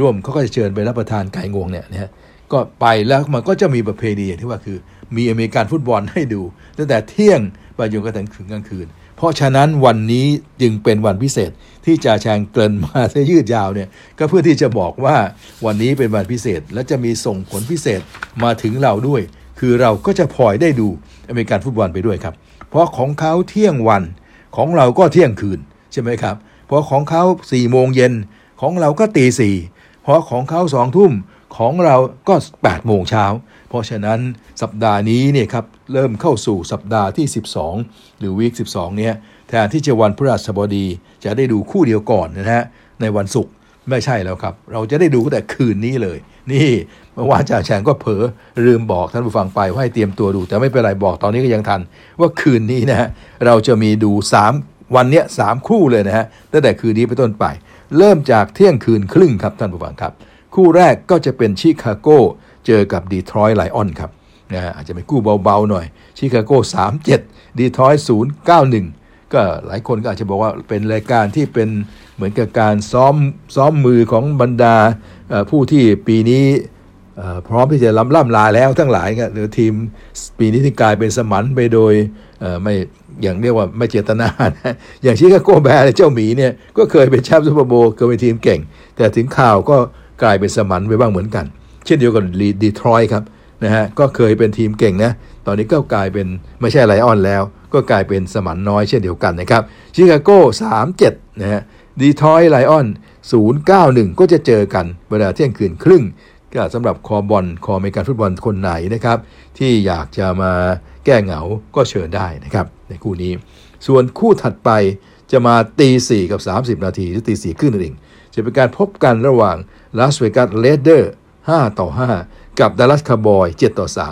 ร่วมเขาก็จะเชิญไปรับประทานไก่งวงเนี่ยนะฮะก็ไปแล้วมันก็จะมีประเพณีอย่างที่ว่าคือมีอเมริกันฟุตบอลให้ดูตั้งแต่เที่ยงไปจนกระทั่งถึงกลางคืนเพราะฉะนั้นวันนี้จึงเป็นวันพิเศษที่จ่าแฉ่งเกริ่นมาซะยืดยาวเนี่ยก็เพื่อที่จะบอกว่าวันนี้เป็นวันพิเศษและจะมีส่งผลพิเศษมาถึงเราด้วยคือเราก็จะพลอยได้ดูอเมริกันฟุตบอลไปด้วยครับเพราะของเขาเที่ยงวันของเราก็เที่ยงคืนใช่ไหมครับเพราะของเขา4 โมงเย็นของเราก็ตี 4เพราะของเขา2 ทุ่มของเราก็8 โมงเช้าเพราะฉะนั้นสัปดาห์นี้เนี่ยครับเริ่มเข้าสู่สัปดาห์ที่12หรือวีค12เนี่ยแทนที่จะวันพฤหัสบดีจะได้ดูคู่เดียวก่อนนะฮะในวันศุกร์ไม่ใช่แล้วครับเราจะได้ดูแต่คืนนี้เลยนี่เมื่อวานจ่าแฉ่งก็เผลอลืมบอกท่านผู้ฟังไปว่าให้เตรียมตัวดูแต่ไม่เป็นไรบอกตอนนี้ก็ยังทันว่าคืนนี้นะฮะเราจะมีดู3วันเนี้ย3คู่เลยนะฮะตั้งแต่คืนนี้ไปต้นไปเริ่มจากเที่ยงคืนครึ่งครับท่านผู้ฟังครับ คู่แรกก็จะเป็นชิคาโกเจอกับดีทรอยต์ไลออนครับนะอาจจะเป็นคู่เบาๆหน่อยชิคาโก 3-7 ดีทรอยต์ 0-9-1 ก็หลายคนก็อาจจะบอกว่าเป็นรายการที่เป็นเหมือนกับการซ้อมมือของบรรดาผู้ที่ปีนี้พร้อมที่จะล่ำลาแล้วทั้งหลายหรือทีมปีนี้ที่กลายเป็นสมันไปโดยไม่อย่างเรียกว่าไม่เจตนานะอย่างชิคาโกแบร์เจ้าหมีเนี่ยก็เคยเป็นแชมป์ซุปเปอร์โบว์เคยเป็นทีมเก่งแต่ถึงข่าวก็กลายเป็นสมันไปบ้างเหมือนกันเช่นเดียวกับดีทรอยต์ครับนะฮะก็เคยเป็นทีมเก่งนะตอนนี้ก็กลายเป็นไม่ใช่ไลออนแล้วก็กลายเป็นสมันน้อยเช่นเดียวกันนะครับชิคาโก 3-7 นะฮะดีทรอยต์ไลออน 0-9-1 ก็จะเจอกันเวลาเที่ยงคืนครึ่งก็สำหรับคอบอลคอเมริกันฟุตบอลคนไหนนะครับที่อยากจะมาแก้เหงาก็เชิญได้นะครับในคู่นี้ส่วนคู่ถัดไปจะมา 4:00 กับ 30 นาทีหรือ 4:00 ครึ่งนั่นเองจะเป็นการพบกันระหว่างลาสเวกัสเรดเดอร์ 5-5 กับดัลลัสคาวบอย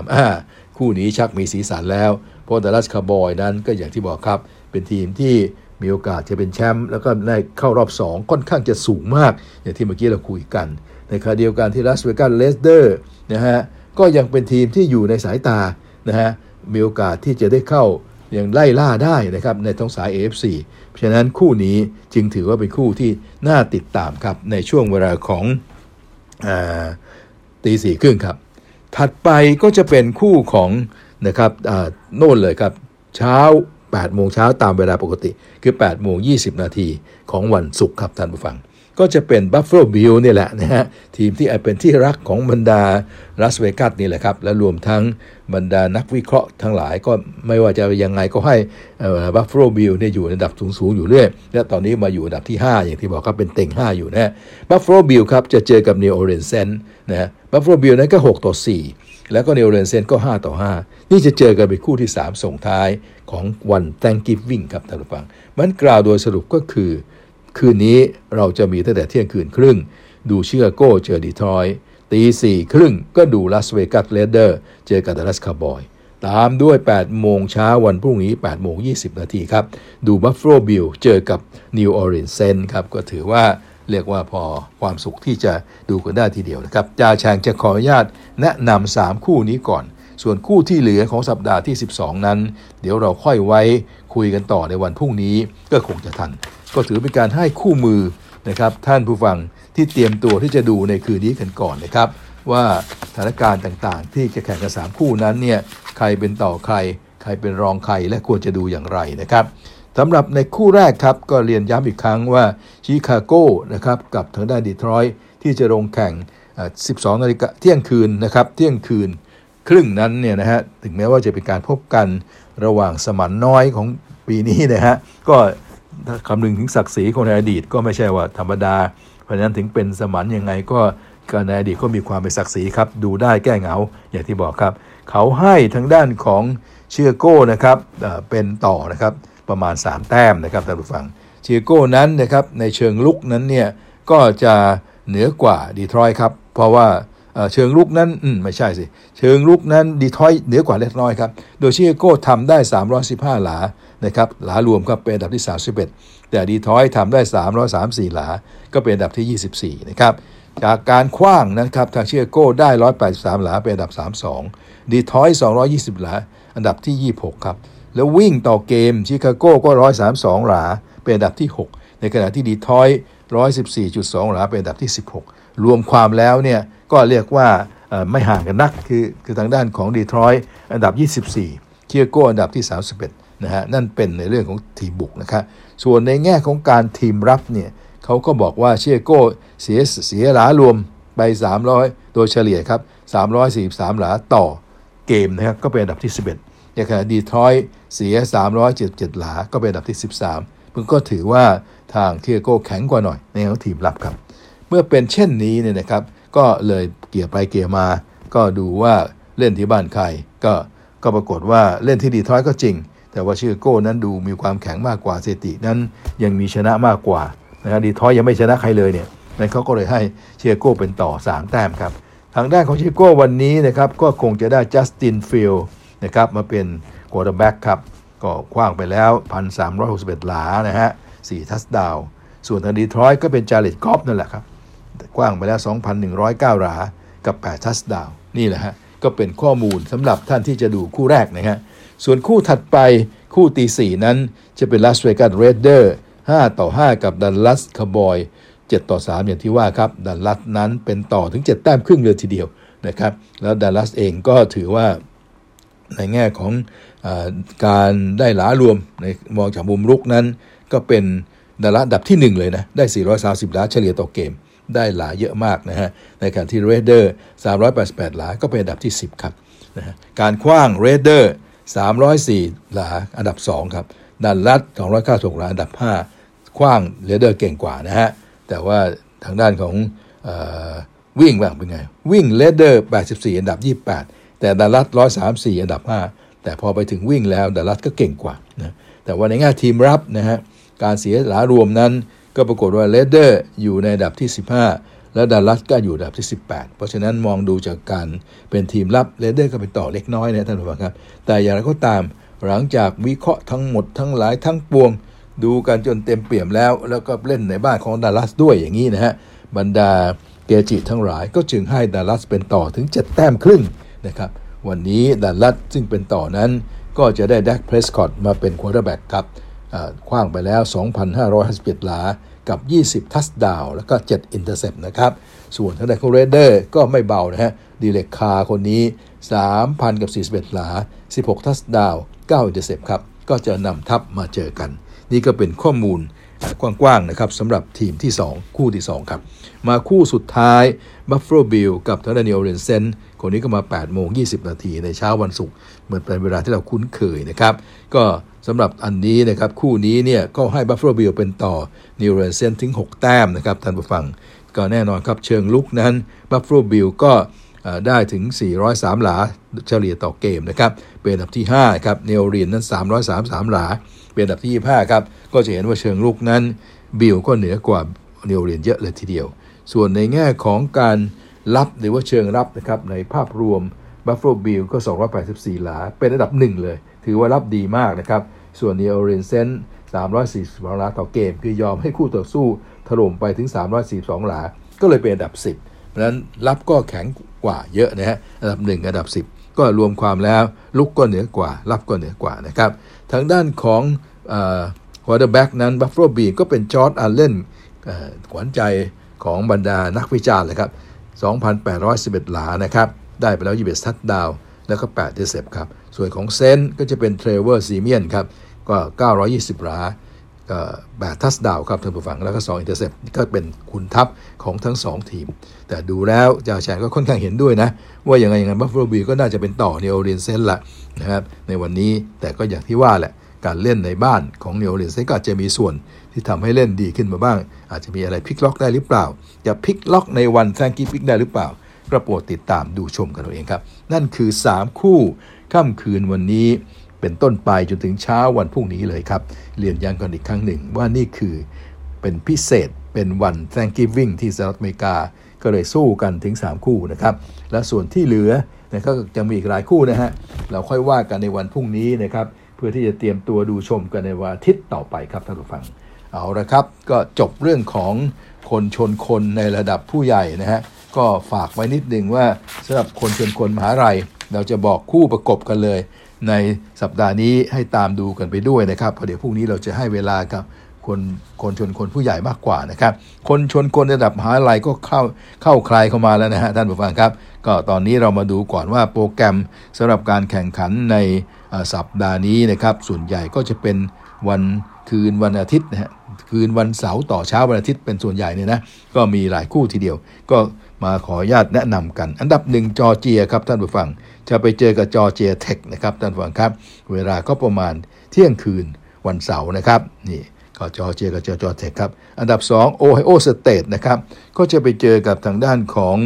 7-3 คู่นี้ชักมีสีสันแล้วเพราะดัลลัสคาวบอยนั้นก็อย่างที่บอกครับเป็นทีมที่มีโอกาสจะเป็นแชมป์แล้วก็ได้เข้ารอบ2ค่อนข้างจะสูงมากอย่างที่เมื่อกี้เราคุยกันในขณะเดียวกันที่ลาสเวกัสเรดเดอร์นะฮะก็ยังเป็นทีมที่อยู่ในสายตานะฮะมีโอกาสที่จะได้เข้าอย่างไล่ล่าได้นะครับในท้องสาย AFC เพราะฉะนั้นคู่นี้จึงถือว่าเป็นคู่ที่น่าติดตามครับในช่วงเวลาของ4:30 ครับถัดไปก็จะเป็นคู่ของนะครับโน่นเลยครับเช้า 8 โมงเช้าตามเวลาปกติคือ 8:20 นาทีของวันศุกร์ครับท่านผู้ฟังก็จะเป็น Buffalo Bill นี่แหละนะฮะทีมที่เป็นที่รักของบรรดาลาสเวกัสนี่แหละครับและรวมทั้งบรรดานักวิเคราะห์ทั้งหลายก็ไม่ว่าจะยังไงก็ให้ Buffalo Bill เนี่ยอยู่ในระดับสูงอยู่เรื่อยและตอนนี้มาอยู่อันดับที่5อย่างที่บอกครับเป็นเต็ง5อยู่นะ Buffalo Bill ครับจะเจอกับ New Orleans Saints นะฮะ Buffalo Bill นั้นก็ 6-4 แล้วก็ New Orleans Saints ก็ 5-5 นี่จะเจอกันเป็นคู่ที่3ส่งท้ายของวัน Thanksgiving ครับท่านผู้ฟังมันกล่าวโดยสรุปก็คือคืนนี้เราจะมีตั้งแต่เที่ยงคืนครึ่งดูชิคาโกเจอดีทรอยต์ 4:30 ก็ดูลาสเวกัสเรดเดอร์เจอกับดัลลัสคาวบอยตามด้วย 8 โมงเช้าวันพรุ่งนี้ 8:20 นาทีครับดูบัฟฟาโลบิลล์เจอกับนิวออร์ลีนเซนส์ครับก็ถือว่าเรียกว่าพอความสุขที่จะดูกันได้ทีเดียวนะครับจ่าแชงจะขออนุญาตแนะนำ3คู่นี้ก่อนส่วนคู่ที่เหลือของสัปดาห์ที่12นั้นเดี๋ยวเราค่อยไว้คุยกันต่อในวันพรุ่งนี้ก็คงจะทันก็ถือเป็นการให้คู่มือนะครับท่านผู้ฟังที่เตรียมตัวที่จะดูในคืนนี้กันก่อนนะครับว่าสถานการณ์ต่างๆที่จะแข่งกัน3คู่นั้นเนี่ยใครเป็นต่อใครใครเป็นรองใครและควรจะดูอย่างไรนะครับสำหรับในคู่แรกครับก็เรียนย้ำอีกครั้งว่าชิคาโกนะครับกับทางด้านดีทรอยต์ที่จะลงแข่ง 12 นาฬิกาเที่ยงคืนนะครับเที่ยงคืนครึ่งนั้นเนี่ยนะฮะถึงแม้ว่าจะเป็นการพบกันระหว่างสมันน้อยของปีนี้นะฮะก็คำนึงถึงศักดิ์ศรีของในอดีตก็ไม่ใช่ว่าธรรมดาเพราะฉะนั้นถึงเป็นสมันยังไงก็ในอดีตก็มีความเป็นศักดิ์ศรีครับดูได้แก้เหงาอย่างที่บอกครับเขาให้ทางด้านของเชียโก้นะครับเป็นต่อนะครับประมาณ3แต้มนะครับท่านผู้ฟังเชียโก้นั้นนะครับในเชิงลุกนั้นเนี่ยก็จะเหนือกว่าดีทรอยต์ครับเพราะว่าเชิงลุกนั้นไม่ใช่สิเชิงลุกนั้นดีทรอยต์เหนือกว่าเล็กน้อยครับโดยชิคาโก้ทำได้315หลานะครับหลารวมครับเป็นอันดับที่31แต่ดีทรอยต์ทำได้334หลาก็เป็นอันดับที่24นะครับจากการขว้างนะครับทางชิคาโก้ได้183หลาเป็นอันดับ32ดีทรอยต์220หลาอันดับที่26ครับแล้ววิ่งต่อเกมชิคาโก้ก็132หลาเป็นอันดับที่6ในขณะที่ดีทรอยต์ 114.2 หลาเป็นอันดับที่16รวมความแล้วเนี่ยก็เรียกว่าไม่ห่างกันนักคือทางด้านของดีทรอยต์อันดับ24ชิคาโกอันดับที่31นะฮะนั่นเป็นในเรื่องของทีมบุกนะครับส่วนในแง่ของการทีมรับเนี่ยเขาก็บอกว่าชิคาโกเสียหลารวมไป300โดยเฉลี่ยครับ343หลาต่อเกมนะครับก็เป็นอันดับที่11ในขณะดีทรอยต์เสีย377หลาก็เป็นอันดับที่13มันก็ถือว่าทางชิคาโกแข็งกว่าหน่อยในของทีมรับครับเมื่อเป็นเช่นนี้เนี่ยนะครับก็เลยเกี่ยไปเกี่ยมาก็ดูว่าเล่นที่บ้านใครก็ปรากฏว่าเล่นที่ดีทรอยต์ก็จริงแต่ว่าชิคาโก้นั้นดูมีความแข็งมากกว่าสถิตินั้นยังมีชนะมากกว่านะดีทรอยต์ยังไม่ชนะใครเลยเนี่ยนั้นเขาก็เลยให้ชิคาโก้เป็นต่อ3แต้มครับทางด้านของชิคาโก้วันนี้นะครับก็คงจะได้จัสตินฟิลด์นะครับมาเป็นควอเตอร์แบ็คครับก็คว้างไปแล้ว 1,361 หลานะฮะ4 ทัชดาวน์ส่วนทางดีทรอยต์ก็เป็นจาเร็ดกอล์ฟนั่นแหละครับ กว้างไปแล้ว 2,109 หลากับ8ทัชดาวน์นี่แหละฮะก็เป็นข้อมูลสำหรับท่านที่จะดูคู่แรกนะฮะส่วนคู่ถัดไปคู่ตี4นั้นจะเป็นลาสเวกัสเรดเดอร์5-5กับดัลลัสคาวบอย7-3อย่างที่ว่าครับดัลลัสนั้นเป็นต่อถึง7แต้มครึ่งเลยทีเดียวนะครับแล้วดัลลัสเองก็ถือว่าในแง่ของการได้หลารวมในมองจากมุมรุกนั้นก็เป็นดัลลัสดับที่1เลยนะได้430หลาเฉลี่ยต่อเกมได้หลาเยอะมากนะฮะในขณะที่เรดเดอร์388หลาก็เป็นอันดับที่10ครับนะฮะการขว้างเรดเดอร์304หลาอันดับ2ครับดัลลัส296หลาอันดับ5ขว้างเรดเดอร์เก่งกว่านะฮะแต่ว่าทางด้านของวิ่งบ้างเป็นไงวิ่งเรดเดอร์84อันดับ28แต่ดัลลัส134อันดับ5แต่พอไปถึงวิ่งแล้วดัลลัสก็เก่งกว่านะแต่ว่าในแง่ทีมรับนะฮะการเสียหลารวมนั้นก็ปรากฏว่าเรดเดอร์อยู่ในอันดับที่15และดัลลัสก็อยู่อันดับที่18เพราะฉะนั้นมองดูจากการเป็นทีมรับเรดเดอร์ก็เป็นต่อเล็กน้อยนะท่านผู้ฟังครับแต่อย่างไรก็ตามหลังจากวิเคราะห์ทั้งหมดทั้งหลายทั้งปวงดูกันจนเต็มเปี่ยมแล้วแล้วก็เล่นในบ้านของดัลลัสด้วยอย่างนี้นะฮะบรรดาเกจิทั้งหลายก็จึงให้ดัลลัสเป็นต่อถึง7แต้มครึ่งนะครับวันนี้ดัลลัสซึ่งเป็นต่อนั้นก็จะได้แด็กเพรสคอตมาเป็นควอเตอร์แบ็คครับขว้างไปแล้ว 2,551 หลากับ20ทัชดาวน์แล้วก็7อินเตอร์เซปต์นะครับส่วนทางด้านของเรดเดอร์ก็ไม่เบานะฮะดีเลกคาคนนี้ 3,000 กับ 41 หลา16ทัชดาวน์9อินเตอร์เซปต์ครับก็จะนำทัพมาเจอกันนี่ก็เป็นข้อมูลกว้างๆนะครับสำหรับทีมที่2คู่ที่2ครับมาคู่สุดท้าย Buffalo Bill กับทางด้านนิวออร์ลีนเซนส์คนนี้ก็มา 8:20 นาทีในเช้าวันศุกร์เหมือนเป็นเวลาที่เราคุ้นเคยนะครับก็สำหรับอันนี้นะครับคู่นี้เนี่ยก็ให้ Buffalo Bill เป็นต่อ New Orleans ถึง6แต้มนะครับท่านผู้ฟังก็แน่นอนครับเชิงลุกนั้น Buffalo Bill ก็ได้ถึง403หลาเฉลี่ยต่อเกมนะครับเป็นอันดับที่5ครับ New Orleans นั้น333หลาเป็นอันดับที่25ครับก็จะเห็นว่าเชิงลุกนั้น Bill ก็เหนือกว่า New Orleans เยอะเลยทีเดียวส่วนในแง่ของการรับหรือว่าเชิงรับนะครับในภาพรวม Buffalo Bill ก็284หลาเป็นอันดับ1เลยถือว่ารับดีมากนะครับส่วนนิวออร์ลีนเซนส์342หลาต่อเกมคือยอมให้คู่ต่อสู้ถล่มไปถึง342หลาก็เลยเป็นอันดับ10เพราะฉะนั้นรับก็แข็งกว่าเยอะนะฮะอันดับ1อันดับ10ก็รวมความแล้วลุกก็เหนือกว่ารับก็เหนือกว่านะครับทางด้านของควอเตอร์แบ็คนั้นบัฟฟาโลบีก็เป็นจอร์จอัลเลนขวัญใจของบรรดานักวิจารณ์เลยครับ 2,811 หลานะครับได้ไปแล้ว21ทัชดาวน์แล้วก็8เดซิเซปครับส่วนของเซนส์ก็จะเป็นเทรเวอร์ซีเมียนครับก็920หลาก็8ทัชดาวน์ครับท่านผู้ฟังแล้วก็2อินเตอร์เซปต์ก็เป็นคุณทัพของทั้ง2ทีมแต่ดูแล้วจ่าแฉก็ค่อนข้างเห็นด้วยนะว่าอย่างไรอย่างนั้นบัฟฟาโลบิลก็น่าจะเป็นต่อนิวออร์ลีนเซนส์ละนะครับในวันนี้แต่ก็อย่างที่ว่าแหละการเล่นในบ้านของนิวออร์ลีนเซนส์ก็อาจจะมีส่วนที่ทำให้เล่นดีขึ้นมาบ้างอาจจะมีอะไรพลิกล็อกได้หรือเปล่าจะพลิกล็อกในวันแซงกี้พลิกได้หรือเปล่าก็โปรดติดตามดูชมกันเอาเองครับนั่นคือ3คู่ค่ำคืนวันนี้เป็นต้นไปจนถึงเช้าวันพรุ่งนี้เลยครับเรียนย้ำกันอีกครั้งหนึ่งว่านี่คือเป็นพิเศษเป็นวัน Thanksgiving ที่สหรัฐอเมริกาก็เลยสู้กันถึง3คู่นะครับและส่วนที่เหลือเนี่ยก็จะมีอีกหลายคู่นะฮะเราค่อยว่ากันในวันพรุ่งนี้นะครับเพื่อที่จะเตรียมตัวดูชมกันในวันอาทิตย์ต่อไปครับท่านผู้ฟังเอาละครับก็จบเรื่องของคนชนคนในระดับผู้ใหญ่นะฮะก็ฝากไว้นิดนึงว่าสำหรับคนชนคนมหาวิทยาลัยเราจะบอกคู่ประกบกันเลยในสัปดาห์นี้ให้ตามดูกันไปด้วยนะครับเพราะเดี๋ยวพรุ่งนี้เราจะให้เวลากับคนชนคนผู้ใหญ่มากกว่านะครับคนชนคนระดับมหาวิทยาลัยก็เข้าใครเข้ามาแล้วนะฮะท่านผู้ฟังครับก็ตอนนี้เรามาดูก่อนว่าโปรแกรมสำหรับการแข่งขันในสัปดาห์นี้นะครับส่วนใหญ่ก็จะเป็นวันคืนวันอาทิตย์นะฮะคืนวันเสาร์ต่อเช้าวันอาทิตย์เป็นส่วนใหญ่เนี่ยนะก็มีหลายคู่ทีเดียวก็มาขออนุญาตแนะนำกันอันดับ1จอร์เจียครับท่านผู้ฟังจะไปเจอกับจอร์เจียเทคนะครับท่านผู้ฟังครับเวลาก็ประมาณเที่ยงคืนวันเสาร์นะครับนี่ก็จอร์เจียกับจอร์เทคครับอันดับ2โอไฮโอสเตทนะครับก็จะไปเจอกับทางด้านของ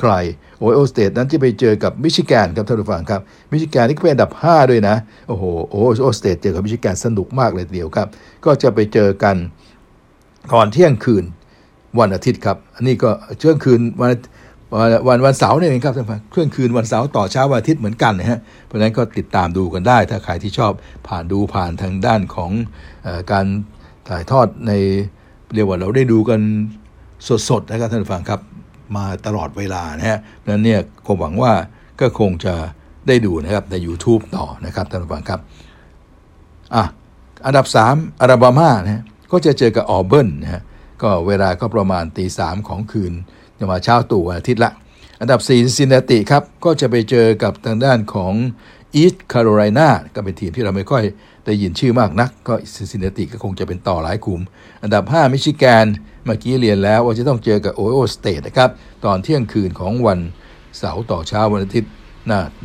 ใครโอไฮโอสเตทนั้นจะไปเจอกับมิชิแกนครับท่านผู้ฟังครับมิชิแกนนี่เป็นอันดับ5ด้วยนะโอ้โหโอไฮโอสเตทเจอกับมิชิแกนสนุกมากเลยทีเดียวครับก็จะไปเจอกันก่อนเที่ยงคืนวันอาทิตย์ครับอันนี้ก็เที่ยงคืนวันเสาร์นี่เองครับท่านผู้ฟังเที่ยงคืนวันเสาร์ต่อเช้าวันอาทิตย์เหมือนกันนะฮะเพราะฉะนั้นก็ติดตามดูกันได้ถ้าใครที่ชอบผ่านทางด้านของการถ่ายทอดในเรียกว่าเราได้ดูกัน สดๆนะครับท่านฟังครับมาตลอดเวลานะฮะเพราะนั้นเนี่ยผมหวังว่าก็คงจะได้ดูนะครับใน YouTube ต่อนะครับท่านผู้ฟังครับอันดับ3อลาบามานะก็จะเจอกับออเบิร์นนะฮะก็เวลาก็ประมาณ 3:00 นของคืนมาเช้าตู่วันอาทิตย์ละอันดับ4ซินซินนาติครับก็จะไปเจอกับทางด้านของอีสต์แคโรไลนาก็เป็นทีมที่เราไม่ค่อยได้ยินชื่อมากนักก็ซินซินนาติก็คงจะเป็นต่อหลายขุมอันดับ5มิชิแกนเมื่อกี้เรียนแล้วว่าจะต้องเจอกับโอไฮโอสเตทนะครับตอนเที่ยงคืนของวันเสาร์ต่อเช้าวันอาทิตย์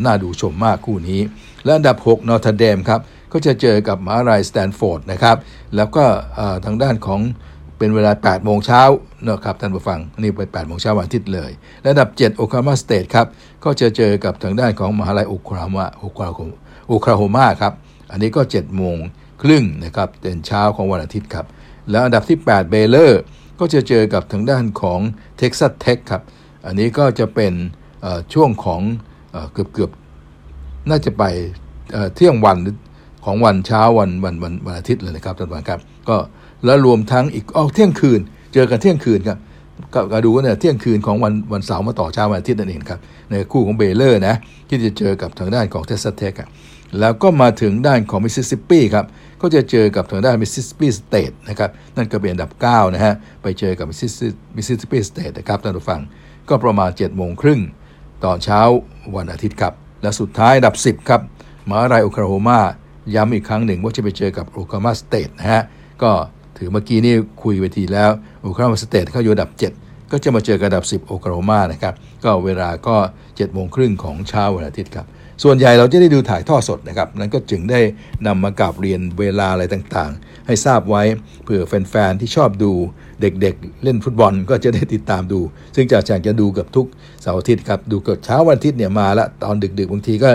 น่าดูชมมากคู่นี้และอันดับ6นอร์ทเดมครับก็จะเจอกับมหาวิทยาลัยสแตนฟอร์ดนะครับแล้วก็ทางด้านของเป็นเวลา 8 โมงเช้านะครับท่านผู้ฟังนี่ไป 8 โมงเช้าวันอาทิตย์เลยและอันดับ7โอคลาโฮมาสเตทครับก็จะเจอกับทางด้านของมหาวิทยาลัยโอคลาโฮมาครับอันนี้ก็ 7:30 น.นะครับเป็นเช้าของวันอาทิตย์ครับแล้วอันดับที่8เบเลอร์ก็จะเจอกับทางด้านของเท็กซัสเทคครับอันนี้ก็จะเป็นช่วงของเกือบน่าจะไปเที่ยงวันของวันเช้าวันอาทิตย์เลยนะครับท่านผู้ฟังครับก็แล้วรวมทั้งอีกเที่ยงคืนเจอกันเที่ยงคืนครับก็ดูว่าเนี่ยเที่ยงคืนของวันเสาร์มาต่อเช้าวันอาทิตย์นั่นเองครับในคู่ของเบเลอร์นะที่จะเจอกับทางด้านของเท็กซัสเทคแล้วก็มาถึงด้านของมิสซิสซิปปีครับก็จะเจอกับทางด้านมิสซิสซิปปีสเตทนะครับนั่นก็เป็นอันดับ9นะฮะไปเจอกับมิสซิสซิปปีสเตทนะครับท่านผู้ฟังก็ประมาณ 7:30 น.ตอนเช้าวันอาทิตย์ครับและสุดท้ายอันดับ10ครับมหาวิทยาลัยโอคลาโฮมาย้ำอีกครั้งหนึ่งว่าจะไปเจอกับโอคลาโฮมาสเตทนะฮะก็ถือเมื่อกี้นี่คุยไปทีแล้วโอคลาโฮมาสเตทเข้าอยู่อันดับ7ก็จะมาเจอกับอันดับ10โอคลาโฮมานะครับก็เวลาก็ 7:30 น.ของเช้าวันอาทิตย์ครับส่วนใหญ่เราจะได้ดูถ่ายทอดสดนะครับนั้นก็จึงได้นำมากราบเรียนเวลาอะไรต่างๆให้ทราบไว้เผื่อแฟนๆที่ชอบดูเด็กๆเล่นฟุตบอลก็จะได้ติดตามดูซึ่งอาจารย์จะดูกับทุกเสาร์อาทิตย์ครับดูเกือบเช้าวันอาทิตย์เนี่ยมาละตอนดึกๆบางทีก็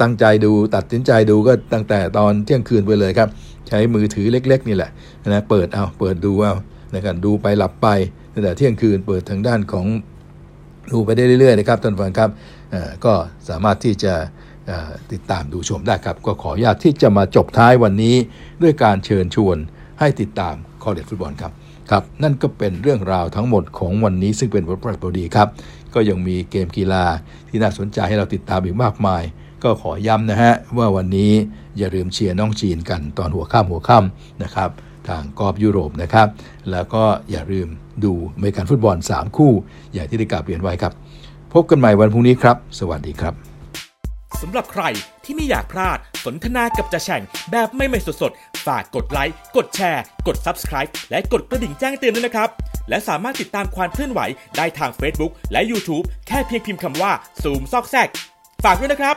ตั้งใจดูตัดสินใจดูก็ตั้งแต่ตอนเที่ยงคืนไปเลยครับใช้มือถือเล็กๆนี่แหละนะเปิดดูเอานะครับดูไปหลับไปตั้งแต่เที่ยงคืนเปิดทางด้านของดูไปได้เรื่อยๆนะครับท่านผู้ฟังครับก็สามารถที่จะติดตามดูชมได้ครับก็ขออนุญาตที่จะมาจบท้ายวันนี้ด้วยการเชิญชวนให้ติดตามคอลเลจฟุตบอลครับครับนั่นก็เป็นเรื่องราวทั้งหมดของวันนี้ซึ่งเป็นวันพฤหัสบดีครับก็ยังมีเกมกีฬาที่น่าสนใจให้เราติดตามอีกมากมายก็ขอย้ำนะฮะว่าวันนี้อย่าลืมเชียร์น้องจีนกันตอนหัวค่ำนะครับทางกอล์ฟยุโรปนะครับแล้วก็อย่าลืมดูอเมริกันฟุตบอล3คู่อย่างที่ได้กล่าวเรียนไว้ครับพบกันใหม่วันพรุ่งนี้ครับสวัสดีครับสำหรับใครที่ไม่อยากพลาดสนทนากับจ่าแฉ่งแบบไม่สดฝากกดไลค์กดแชร์กด Subscribe และกดกระดิ่งแจ้งเตือนด้วยนะครับและสามารถติดตามความเคลื่อนไหวได้ทาง Facebook และ YouTube แค่เพียงพิมพ์คำว่าซูมซอกแซกฝากด้วยนะครับ